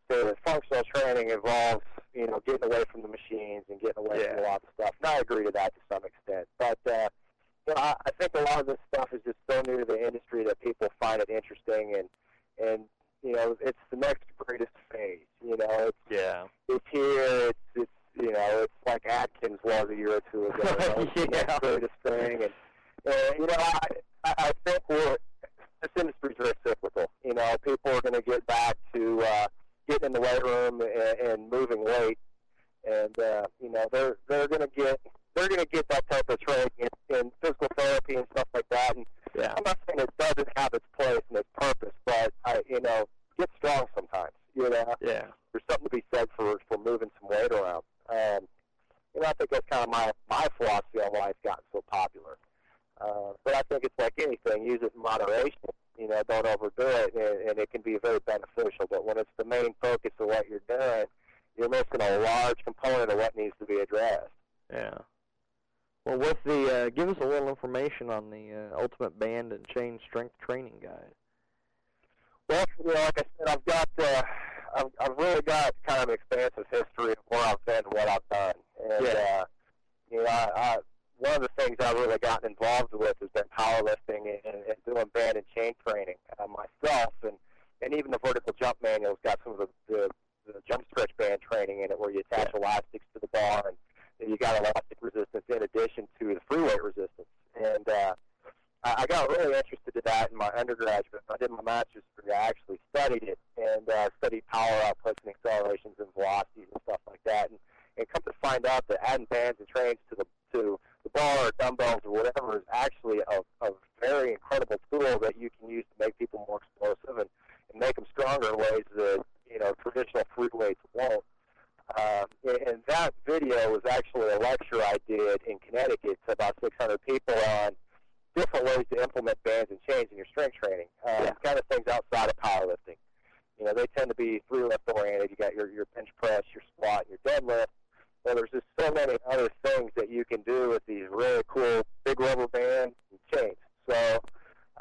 say that functional training involves, you know, getting away from the machines and getting away yeah. from a lot of stuff. And I agree to that to some extent, but uh, you know, I, I think a lot of this stuff is just so new to the industry that people find it interesting, and and you know, it's the next greatest phase. You know, it's yeah, it's here. It's, it's you know, it's like Atkins was a year or two ago. You know, yeah, the greatest thing, and, and you know, I I think we're this industry's very cyclical. You know, people are going to get back to uh, getting in the weight room and, and moving weight, and uh, you know, they're they're going to get they're going to get that type of training and, and physical therapy and stuff like that. And yeah. I'm not saying it doesn't have its place and its purpose, but I, you know, get strong sometimes. You know, yeah, there's something to be said for for moving some weight around. Um, you know, I think that's kind of my my philosophy on why it's gotten so popular. Uh, but I think it's like anything, use it in moderation. You know, don't overdo it, and, and it can be very beneficial. But when it's the main focus of what you're doing, you're missing a large component of what needs to be addressed. Yeah. Well, with the uh, give us a little information on the uh, Ultimate Band and Chain Strength Training Guide. Well, you know, like I said, I've got uh, I've, I've really got kind of an expansive history of where I've been and what I've done. And yeah. uh, you know, I, I, one of the things I've really gotten involved with has been powerlifting and, and, and doing band and chain training uh, myself, and and even the vertical jump manual's got some of the, the, the jump stretch band training in it, where you attach yeah. elastics to the bar and. And you got elastic resistance in addition to the free weight resistance. And uh, I, I got really interested in that in my undergraduate. I did my master's degree. I actually studied it and uh, studied power outputs and accelerations and velocities and stuff like that. And, and come to find out that adding bands and trains to the to the bar or dumbbells or whatever is actually a, a very incredible tool that you can use to make people more explosive and, and make them stronger in ways that, you know, traditional free weights won't. Uh, and that video was actually a lecture I did in Connecticut to about six hundred people on different ways to implement bands and chains in your strength training, uh, yeah. kind of things outside of powerlifting. You know, they tend to be three-lift oriented. You got your, your bench press, your squat, your deadlift. Well, there's just so many other things that you can do with these really cool big rubber bands and chains. So,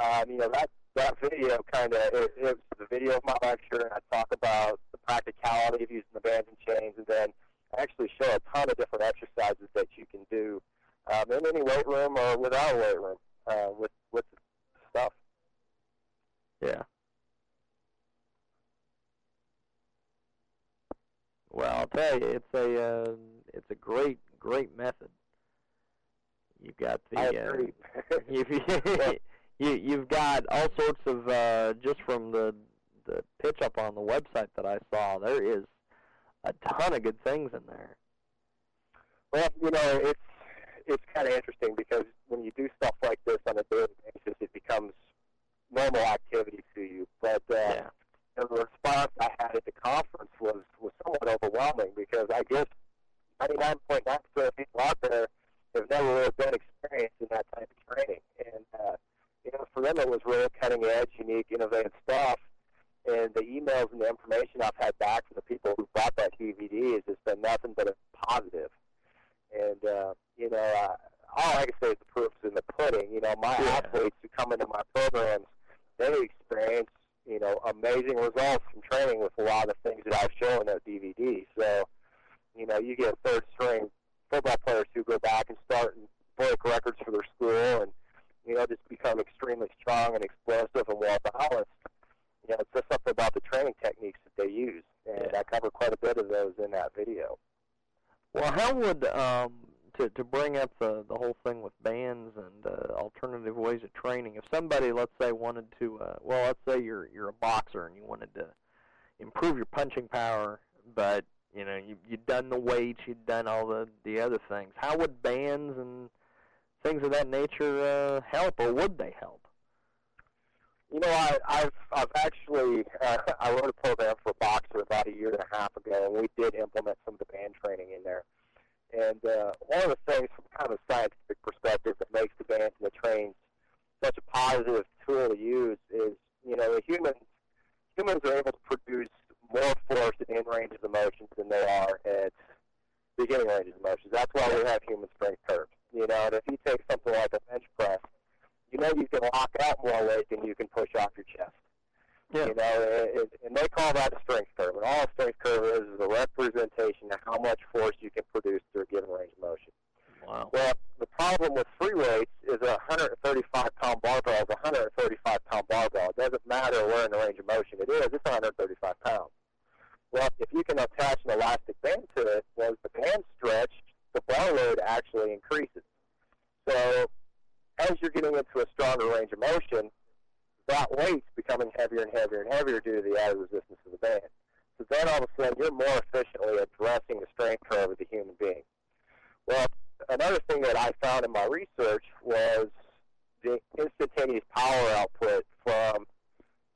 um, you know, that, that video kind of, it, it was the video of my lecture, and I talk about the practicality of using the bands and chains, and then actually show a ton of different exercises that you can do um, in any weight room or without a weight room uh, with, with stuff. Yeah. Well, I'll tell you, it's a, uh, it's a great, great method. You've got the... I agree. Uh, you've, You, you've got all sorts of, uh, just from the, the pitch-up on the website that I saw, there is a ton of good things in there. Well, you know, it's it's kind of interesting because when you do stuff like this on a daily basis, it becomes normal activity to you. But uh, yeah. the response I had at the conference was, was somewhat overwhelming because I guess ninety-nine point nine percent of people out there have never really been experienced in that type of training. And, uh, you know, for them it was really cutting-edge, unique, innovative stuff, and the emails and the information I've had back from the people who bought that D V D has just been nothing but a positive. And, uh, you know, uh, all I can say is the proof's in the pudding. You know, my yeah. athletes who come into my programs, they experience, you know, amazing results from training with a lot of the things that I've shown in that D V D. So, you know, you get third-string football players who go back and start and break records for their school and, you know, just become extremely strong and explosive and well-balanced. You know, it's just something about the training techniques that they use, and yeah. I covered quite a bit of those in that video. Well, how would, um, to, to bring up the, the whole thing with bands and uh, alternative ways of training, if somebody, let's say, wanted to, uh, well, let's say you're you're a boxer and you wanted to improve your punching power, but, you know, you, you'd done the weights, you'd done all the, the other things, how would bands and things of that nature uh, help, or would they help? You know, I, I've I've actually uh, I wrote a program for a boxer about a year and a half ago, and we did implement some of the band training in there. And uh, one of the things, from kind of a scientific perspective, that makes the bands and the trains such a positive tool to use is, you know, the humans humans are able to produce more force at end range of motions than they are at beginning range of motions. That's why we have human strength curves. You know, and if you take something like a bench press, you know you can lock out more weight than you can push off your chest. Yeah. You know, it, it, and they call that a strength curve. And all a strength curve is is a representation of how much force you can produce through a given range of motion. Wow. Well, the problem with free weights is a one thirty-five pound barbell is a one thirty-five pound barbell. It doesn't matter where in the range of motion it is, it's one thirty-five pounds. Well, if you can attach an elastic band to it, well, as the band stretched, the bar load actually increases. So as you're getting into a stronger range of motion, that weight's becoming heavier and heavier and heavier due to the added resistance of the band. So then all of a sudden, you're more efficiently addressing the strength curve of the human being. Well, another thing that I found in my research was the instantaneous power output from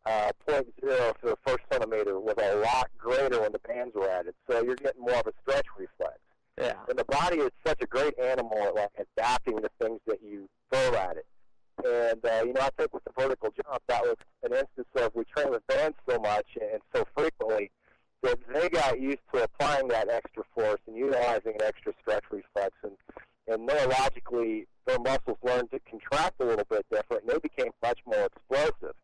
uh, point zero to the first centimeter was a lot greater when the bands were added. So you're getting more of a stretch reflex. Yeah. And the body is such a great animal at like adapting to things that you throw at it. And, uh, you know, I think with the vertical jump, that was an instance of we train with bands so much and so frequently that they got used to applying that extra force and utilizing an extra stretch reflex. And, and neurologically, their muscles learned to contract a little bit different, and they became much more explosive.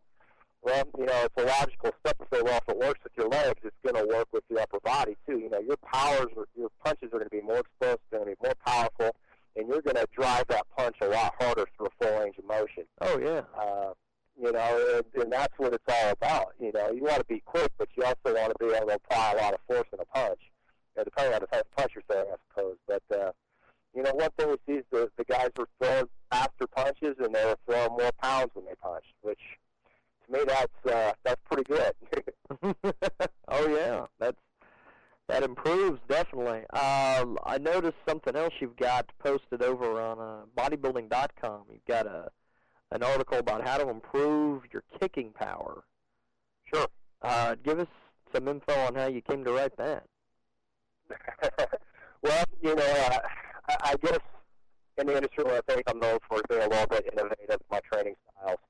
Well, you know, it's a logical step to say, well, if it works with your legs, it's going to work with your upper body, too. You know, your powers, or your punches are going to be more explosive, they're going to be more powerful, and you're going to drive that punch a lot harder through a full range of motion. Oh, yeah. Uh, you know, and, and that's what it's all about. You know, you want to be quick, but you also want to be able to apply a lot of force in a punch, you know, depending on the type of punch you're throwing, I suppose. But, uh, you know, one thing we see is the, the guys were throwing faster punches, and they were throwing more pounds when they punched, which... to me, that's uh, that's pretty good. Oh yeah, that's that improves definitely. Uh, I noticed something else you've got posted over on uh, bodybuilding dot com. You've got a an article about how to improve your kicking power. Sure. Uh, give us some info on how you came to write that. Well, you know, uh, I, I guess in the industry, I think I'm known for being a little bit innovative in my training styles.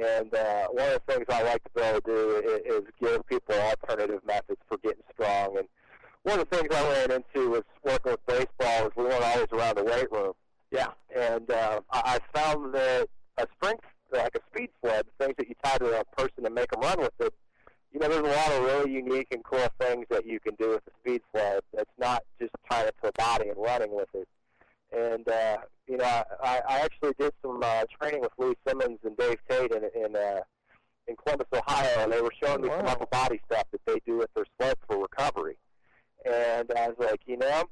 And uh, one of the things I like to be able to do is, is give people alternative methods for getting strong. And one of the things I ran into was working with baseball is we weren't always around the weight room. Yeah. And uh, I found that a strength, like a speed sled, things that you tie to a person to make them run with it, you know, there's a lot of really unique and cool things that you can do with a speed sled that's not just tying it to a body and running with it. And, uh, you know, I, I actually did some uh, training with Lee Simmons and Dave Tate in in, uh, in Columbus, Ohio, and they were showing me wow. some upper body stuff that they do with their sleds for recovery. And I was like, you know,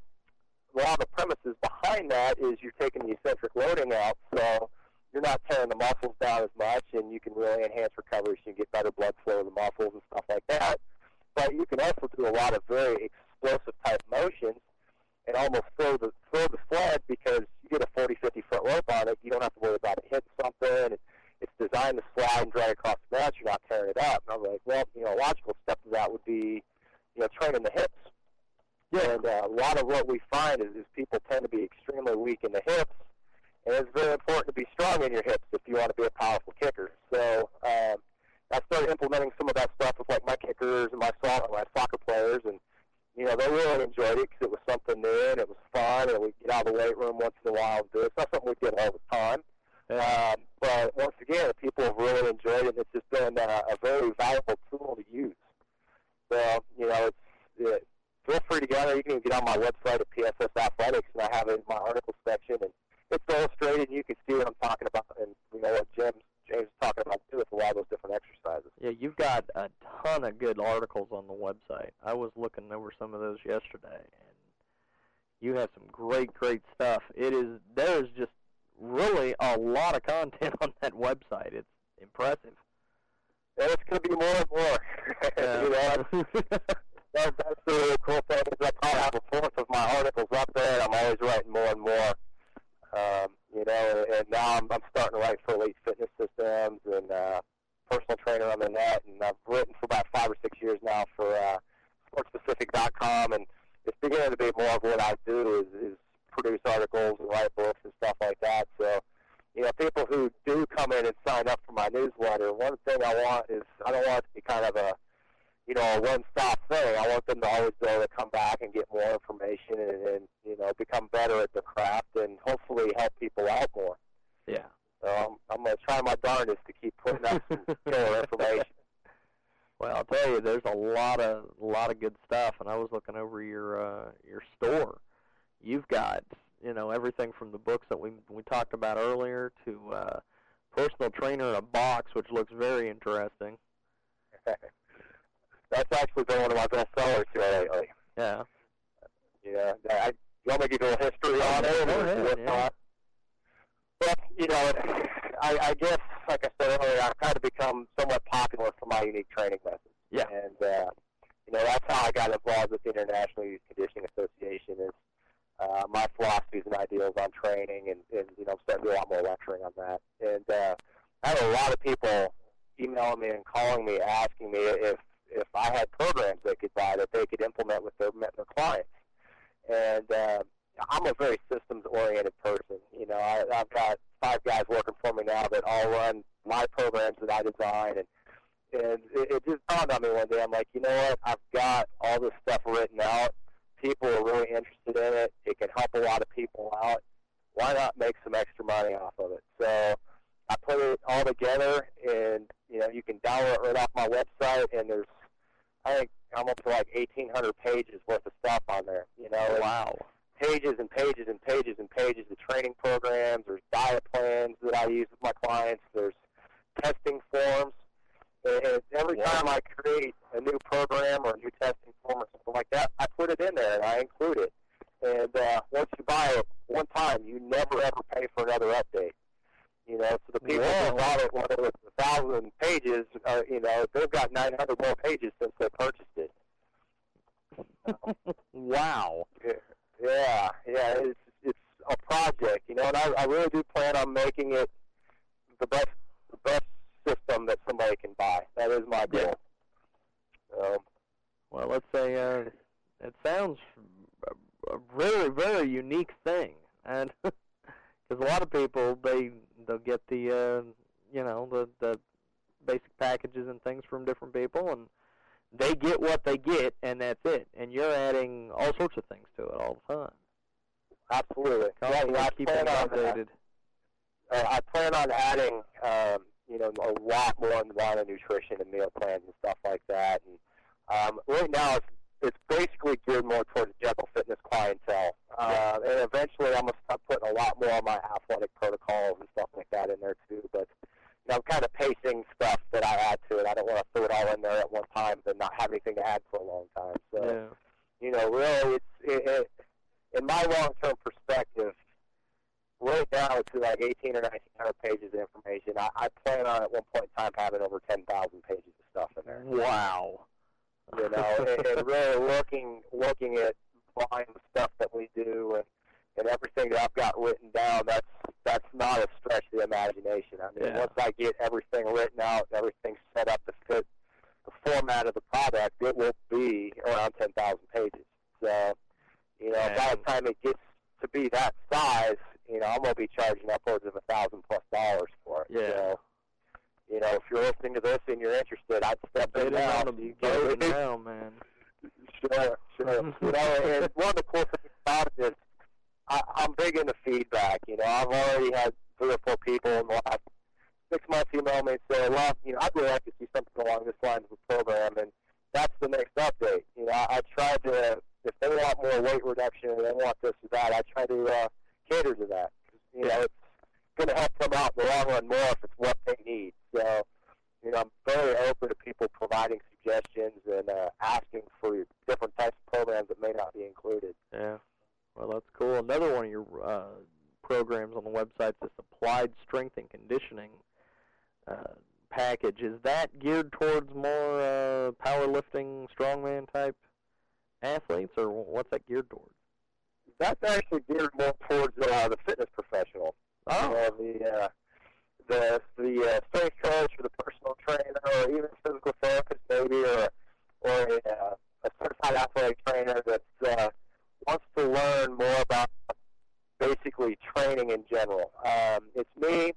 a lot of the premises behind that is you're taking the eccentric loading out, so you're not tearing the muscles down as much, and you can really enhance recovery so you get better blood flow to the muscles and stuff like that. But you can also do a lot of very explosive-type motions and almost throw the, throw the sled because you get a forty, fifty foot rope on it. You don't have to worry about it hitting something. And it's designed to slide and drag across the mat. You're not tearing it up. And I was like, well, you know, a logical step to that would be, you know, training the hips. Yeah. And uh, a lot of what we find is, is people tend to be extremely weak in the hips. And it's very important to be strong in your hips if you want to be a powerful kicker. So um, I started implementing some of that stuff with, like, my kickers and my soccer, my soccer players and, you know, they really enjoyed it because it was something new and it was fun, and we'd get out of the weight room once in a while and do it. It's not something we did all the time. Yeah. Um, but once again, people have really enjoyed it, and it's just been a, a very valuable tool to use. So, you know, it's, it, feel free to go there. You can get on my website at P S S Athletics, and I have it in my article section. And it's illustrated, and you can see what I'm talking about and, you know, what Jim's. James is talking about too with a lot of those different exercises. Yeah, you've got a ton of good articles on the website. I was looking over some of those yesterday, and you have some great, great stuff. It is there is just really a lot of content on that website. It's impressive. And it's going to be more and more. Yeah. You know, that's, that's the really cool thing. I probably have a fourth of my articles up there, and I'm always writing more and more. Um, you know, and, and now I'm, I'm starting to write for Elite Fitness Systems and uh, Personal Trainer on the Net, and I've written for about five or six years now for uh, sports specific dot com, and it's beginning to be more of what I do is, is produce articles and write books and stuff like that. So, you know, people who do come in and sign up for my newsletter, one thing I want is I don't want it to be kind of a, you know, a one-stop thing. I want them to always be able to come back and get more information and, and, you know, become better at the craft and hopefully help people out more. Yeah. So I'm, I'm going to try my darndest to keep putting up some killer information. Well, I'll tell you, there's a lot of lot of good stuff, and I was looking over your uh, your store. You've got, you know, everything from the books that we we talked about earlier to uh, Personal Trainer in a Box, which looks very interesting. That's actually been one of my best sellers here lately. Yeah. Yeah. I, you want me to give you a little history on it? Go ahead, yeah. Well, you know, I, I guess, like I said earlier, I've kind of become somewhat popular for my unique training methods. Yeah. And, uh, you know, that's how I got involved with the International Youth Conditioning Association is uh, my philosophies and ideals on training, and, and, you know, I'm starting to do a lot more lecturing on that. And uh, I had a lot of people emailing me and calling me, asking me if, if I had programs they could buy that they could implement with their, their clients. And, uh, I'm a very systems-oriented person. You know, I, I've got five guys working for me now that all run my programs that I design, and and it, it just dawned on me one day. I'm like, you know what? I've got all this stuff written out. People are really interested in it. It can help a lot of people out. Why not make some extra money off of it? So I put it all together, and you know, you can download it right off my website. And there's, I think, I'm up to like eighteen hundred pages worth of stuff on there. You know, and, wow. Pages and pages and pages and pages of training programs. There's diet plans that I use with my clients. There's testing forms. And every yeah. time I create a new program or a new testing form or something like that, I put it in there and I include it. And uh, once you buy it one time, you never ever pay for another update. You know, so the people yeah. who bought it, whether it's a thousand pages, or, you know, they've got nine hundred more pages since they purchased it. Wow. Yeah. Yeah, yeah, it's it's a project, you know, and I, I really do plan on making it the best the best system that somebody can buy. That is my goal. Yeah. Um, well, let's say uh, it sounds a very very unique thing, and because a lot of people they they'll get the uh, you know the the basic packages and things from different people and. They get what they get, and that's it. And you're adding all sorts of things to it all the time. Absolutely. Yeah, yeah, I, keep plan on, uh, uh, I plan on adding, um, you know, a lot more on the nutrition and meal plans and stuff like that. And um, right now, it's it's basically geared more towards general fitness clientele. Uh, yeah. And eventually, I'm gonna start putting a lot more of my athletic protocols and stuff like that in there too. But I'm kind of pacing stuff that I add to it. I don't want to throw it all in there at one time and not have anything to add for a long time. So, yeah. you know, really, it's, it, it, in my long-term perspective, right now it's like eighteen or nineteen hundred pages of information. I, I plan on at one point in time having over ten thousand pages of stuff in there. Wow. You know, and, and really looking, looking at volume of stuff that we do and, and everything that I've got written down, that's that's not a stretch of the imagination. I mean, yeah. once I get everything written out and everything set up to fit the format of the product, it will be around ten thousand pages. So, you know, Man. by the time it gets to be that size, you know, I'm going to be charging upwards of a thousand plus dollars for it. Yeah. So, you know, if you're listening to this and you're interested, I'd step in now. Get it now, man. Sure, sure. You know, and one of the cool things about it is, I, I'm big into feedback, you know. I've already had three or four people in the last six months email me and say, well, you know, I'd really like to see something along this line of the program, and that's the next update. You know, I, I try to, if they want more weight reduction and they want this or that, I try to uh, cater to that. You know, it's going to help them out in the long run more if it's what they need. So, you know, I'm very open to people providing suggestions and uh, asking for different types of programs that may not be included. Yeah. Well, that's cool. Another one of your uh, programs on the website is Applied Strength and Conditioning uh, package. Is that geared towards more uh, powerlifting, strongman type athletes, or what's that geared towards? That's actually geared more towards uh, the fitness professional. Oh. Uh, the uh, the, the uh, strength coach or the personal trainer or even a physical therapist maybe, or, or a, uh, a certified athletic trainer that uh, wants to learn more about basically training in general. Um, it's me,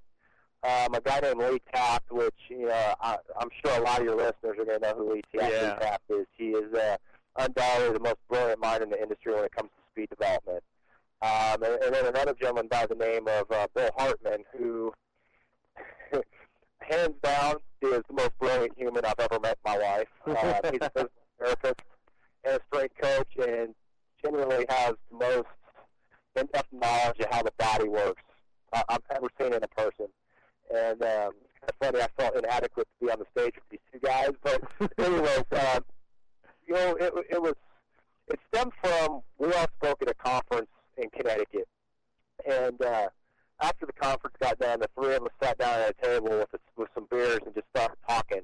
um, a guy named Lee Taft, which you know, I, I'm sure a lot of your listeners are going to know who Lee Taft, yeah. Lee Taft is. He is uh, undoubtedly the most brilliant mind in the industry when it comes to speed development. Um, and, and then another gentleman by the name of uh, Bill Hartman, who, hands down, is the most brilliant human I've ever met in my life. Uh, he's a physical therapist and a strength coach, and generally has the most in-depth knowledge of how the body works uh, I've ever seen in a person. And um, it's kind of funny, I felt inadequate to be on the stage with these two guys. But anyways, um, you know, it, it was it stemmed from, we all spoke at a conference in Connecticut, and uh, after the conference got done, the three of us sat down at a table with, a, with some beers and just started talking.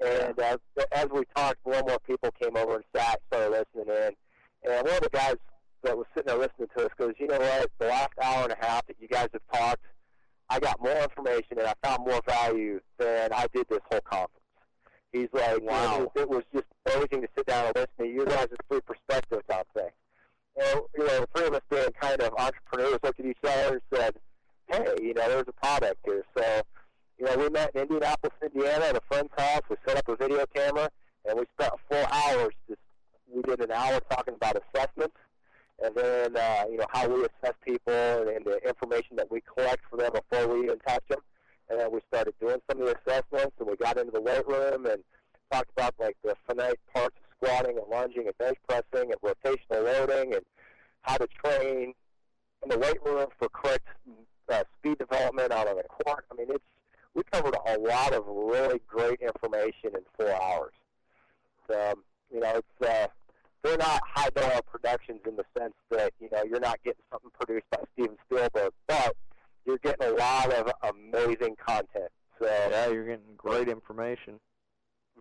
And uh, as we talked, more and more people came over and sat, started listening in. And one of the guys that was sitting there listening to us goes, "You know what? The last hour and a half that you guys have talked, I got more information and I found more value than I did this whole conference." He's like, "Wow, you know, it was just amazing to sit down and listen to you guys' three perspectives on things." And, you know, the three of us being kind of entrepreneurs looked at each other and said, hey, you know, there's a product here. So, you know, we met in Indianapolis, Indiana at a friend's house. We set up a video camera, and we spent four hours. Just, we did an hour talking about assessments, and then, uh, you know, how we assess people and, and the information that we collect for them before we even touch them. And then we started doing some of the assessments, and we got into the weight room and talked about, like, the finite parts of squatting and lunging and bench pressing and rotational loading and how to train in the weight room for correct uh, speed development out on the court. I mean, it's we covered a lot of really great information in four hours. So, you know, it's uh, they're not high-dollar productions in the sense that, you know, you're not getting something produced by Steven Spielberg, but you're getting a lot of amazing content. So yeah, you're getting great information.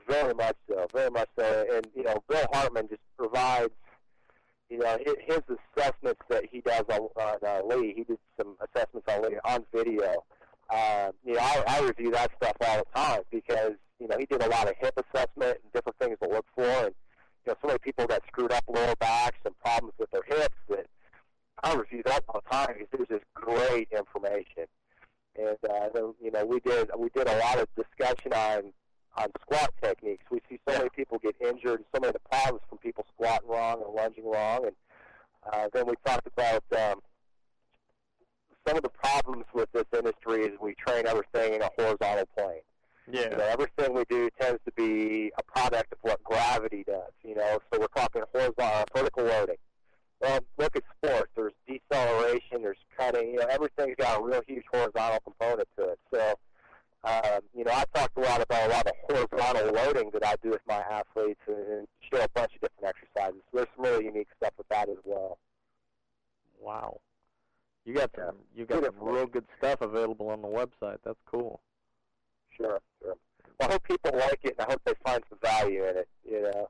Very much so, very much so. And, you know, Bill Hartman just provides, you know, his assessments that he does on, on uh, Lee. He did some assessments on Lee on video. Uh, you know, I, I review that stuff all the time because, you know, he did a lot of hip assessment and different things to look for. And, you know, so many people got screwed up lower backs and problems with their hips that I review that all the time because there's just great information. And, uh, then, you know, we did we did a lot of discussion on, on squat techniques. We see so many people get injured and so many of the problems from people squatting wrong and lunging wrong. And uh, then we talked about um, some of the problems with this industry is we train everything in a horizontal plane. Yeah. You know, everything we do tends to be a product of what gravity does, you know. So we're talking horizontal, vertical loading. Well, look at sports. There's deceleration, there's cutting. You know, everything's got a real huge horizontal component to it. So, um, you know, I talked a lot about a lot of horizontal loading that I do with my athletes and show a bunch of different exercises. So there's some really unique stuff with that as well. Wow. You got some, you got some real good stuff available on the website. That's cool. Sure, sure. Well, I hope people like it, and I hope they find some value in it, you know.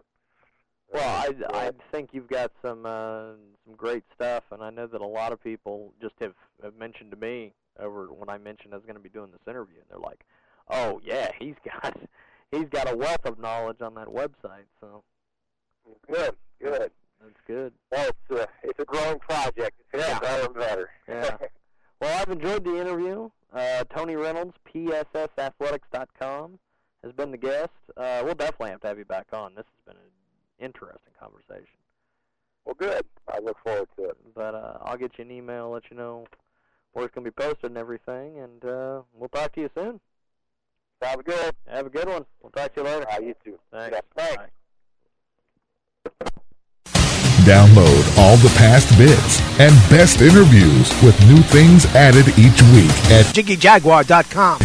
Well, I, I think you've got some uh, some great stuff, and I know that a lot of people just have, have mentioned to me over when I mentioned I was going to be doing this interview, and they're like, "Oh yeah, he's got he's got a wealth of knowledge on that website." So good, good, that's good. Well, it's a, it's a growing project. It's yeah, better and better. Yeah. Well, I've enjoyed the interview. Uh, Tony Reynolds, P S S athletics dot com, has been the guest. Uh, we'll definitely have to have you back on. This has been a interesting conversation. Well, good. I look forward to it. But uh, I'll get you an email, let you know where it's going to be posted and everything, and uh, we'll talk to you soon. Have a good one. Have a good one. We'll talk to you later. Uh, you too. Thanks. Yeah, thanks. Download all the past bits and best interviews with new things added each week at Jiggy Jaguar dot com.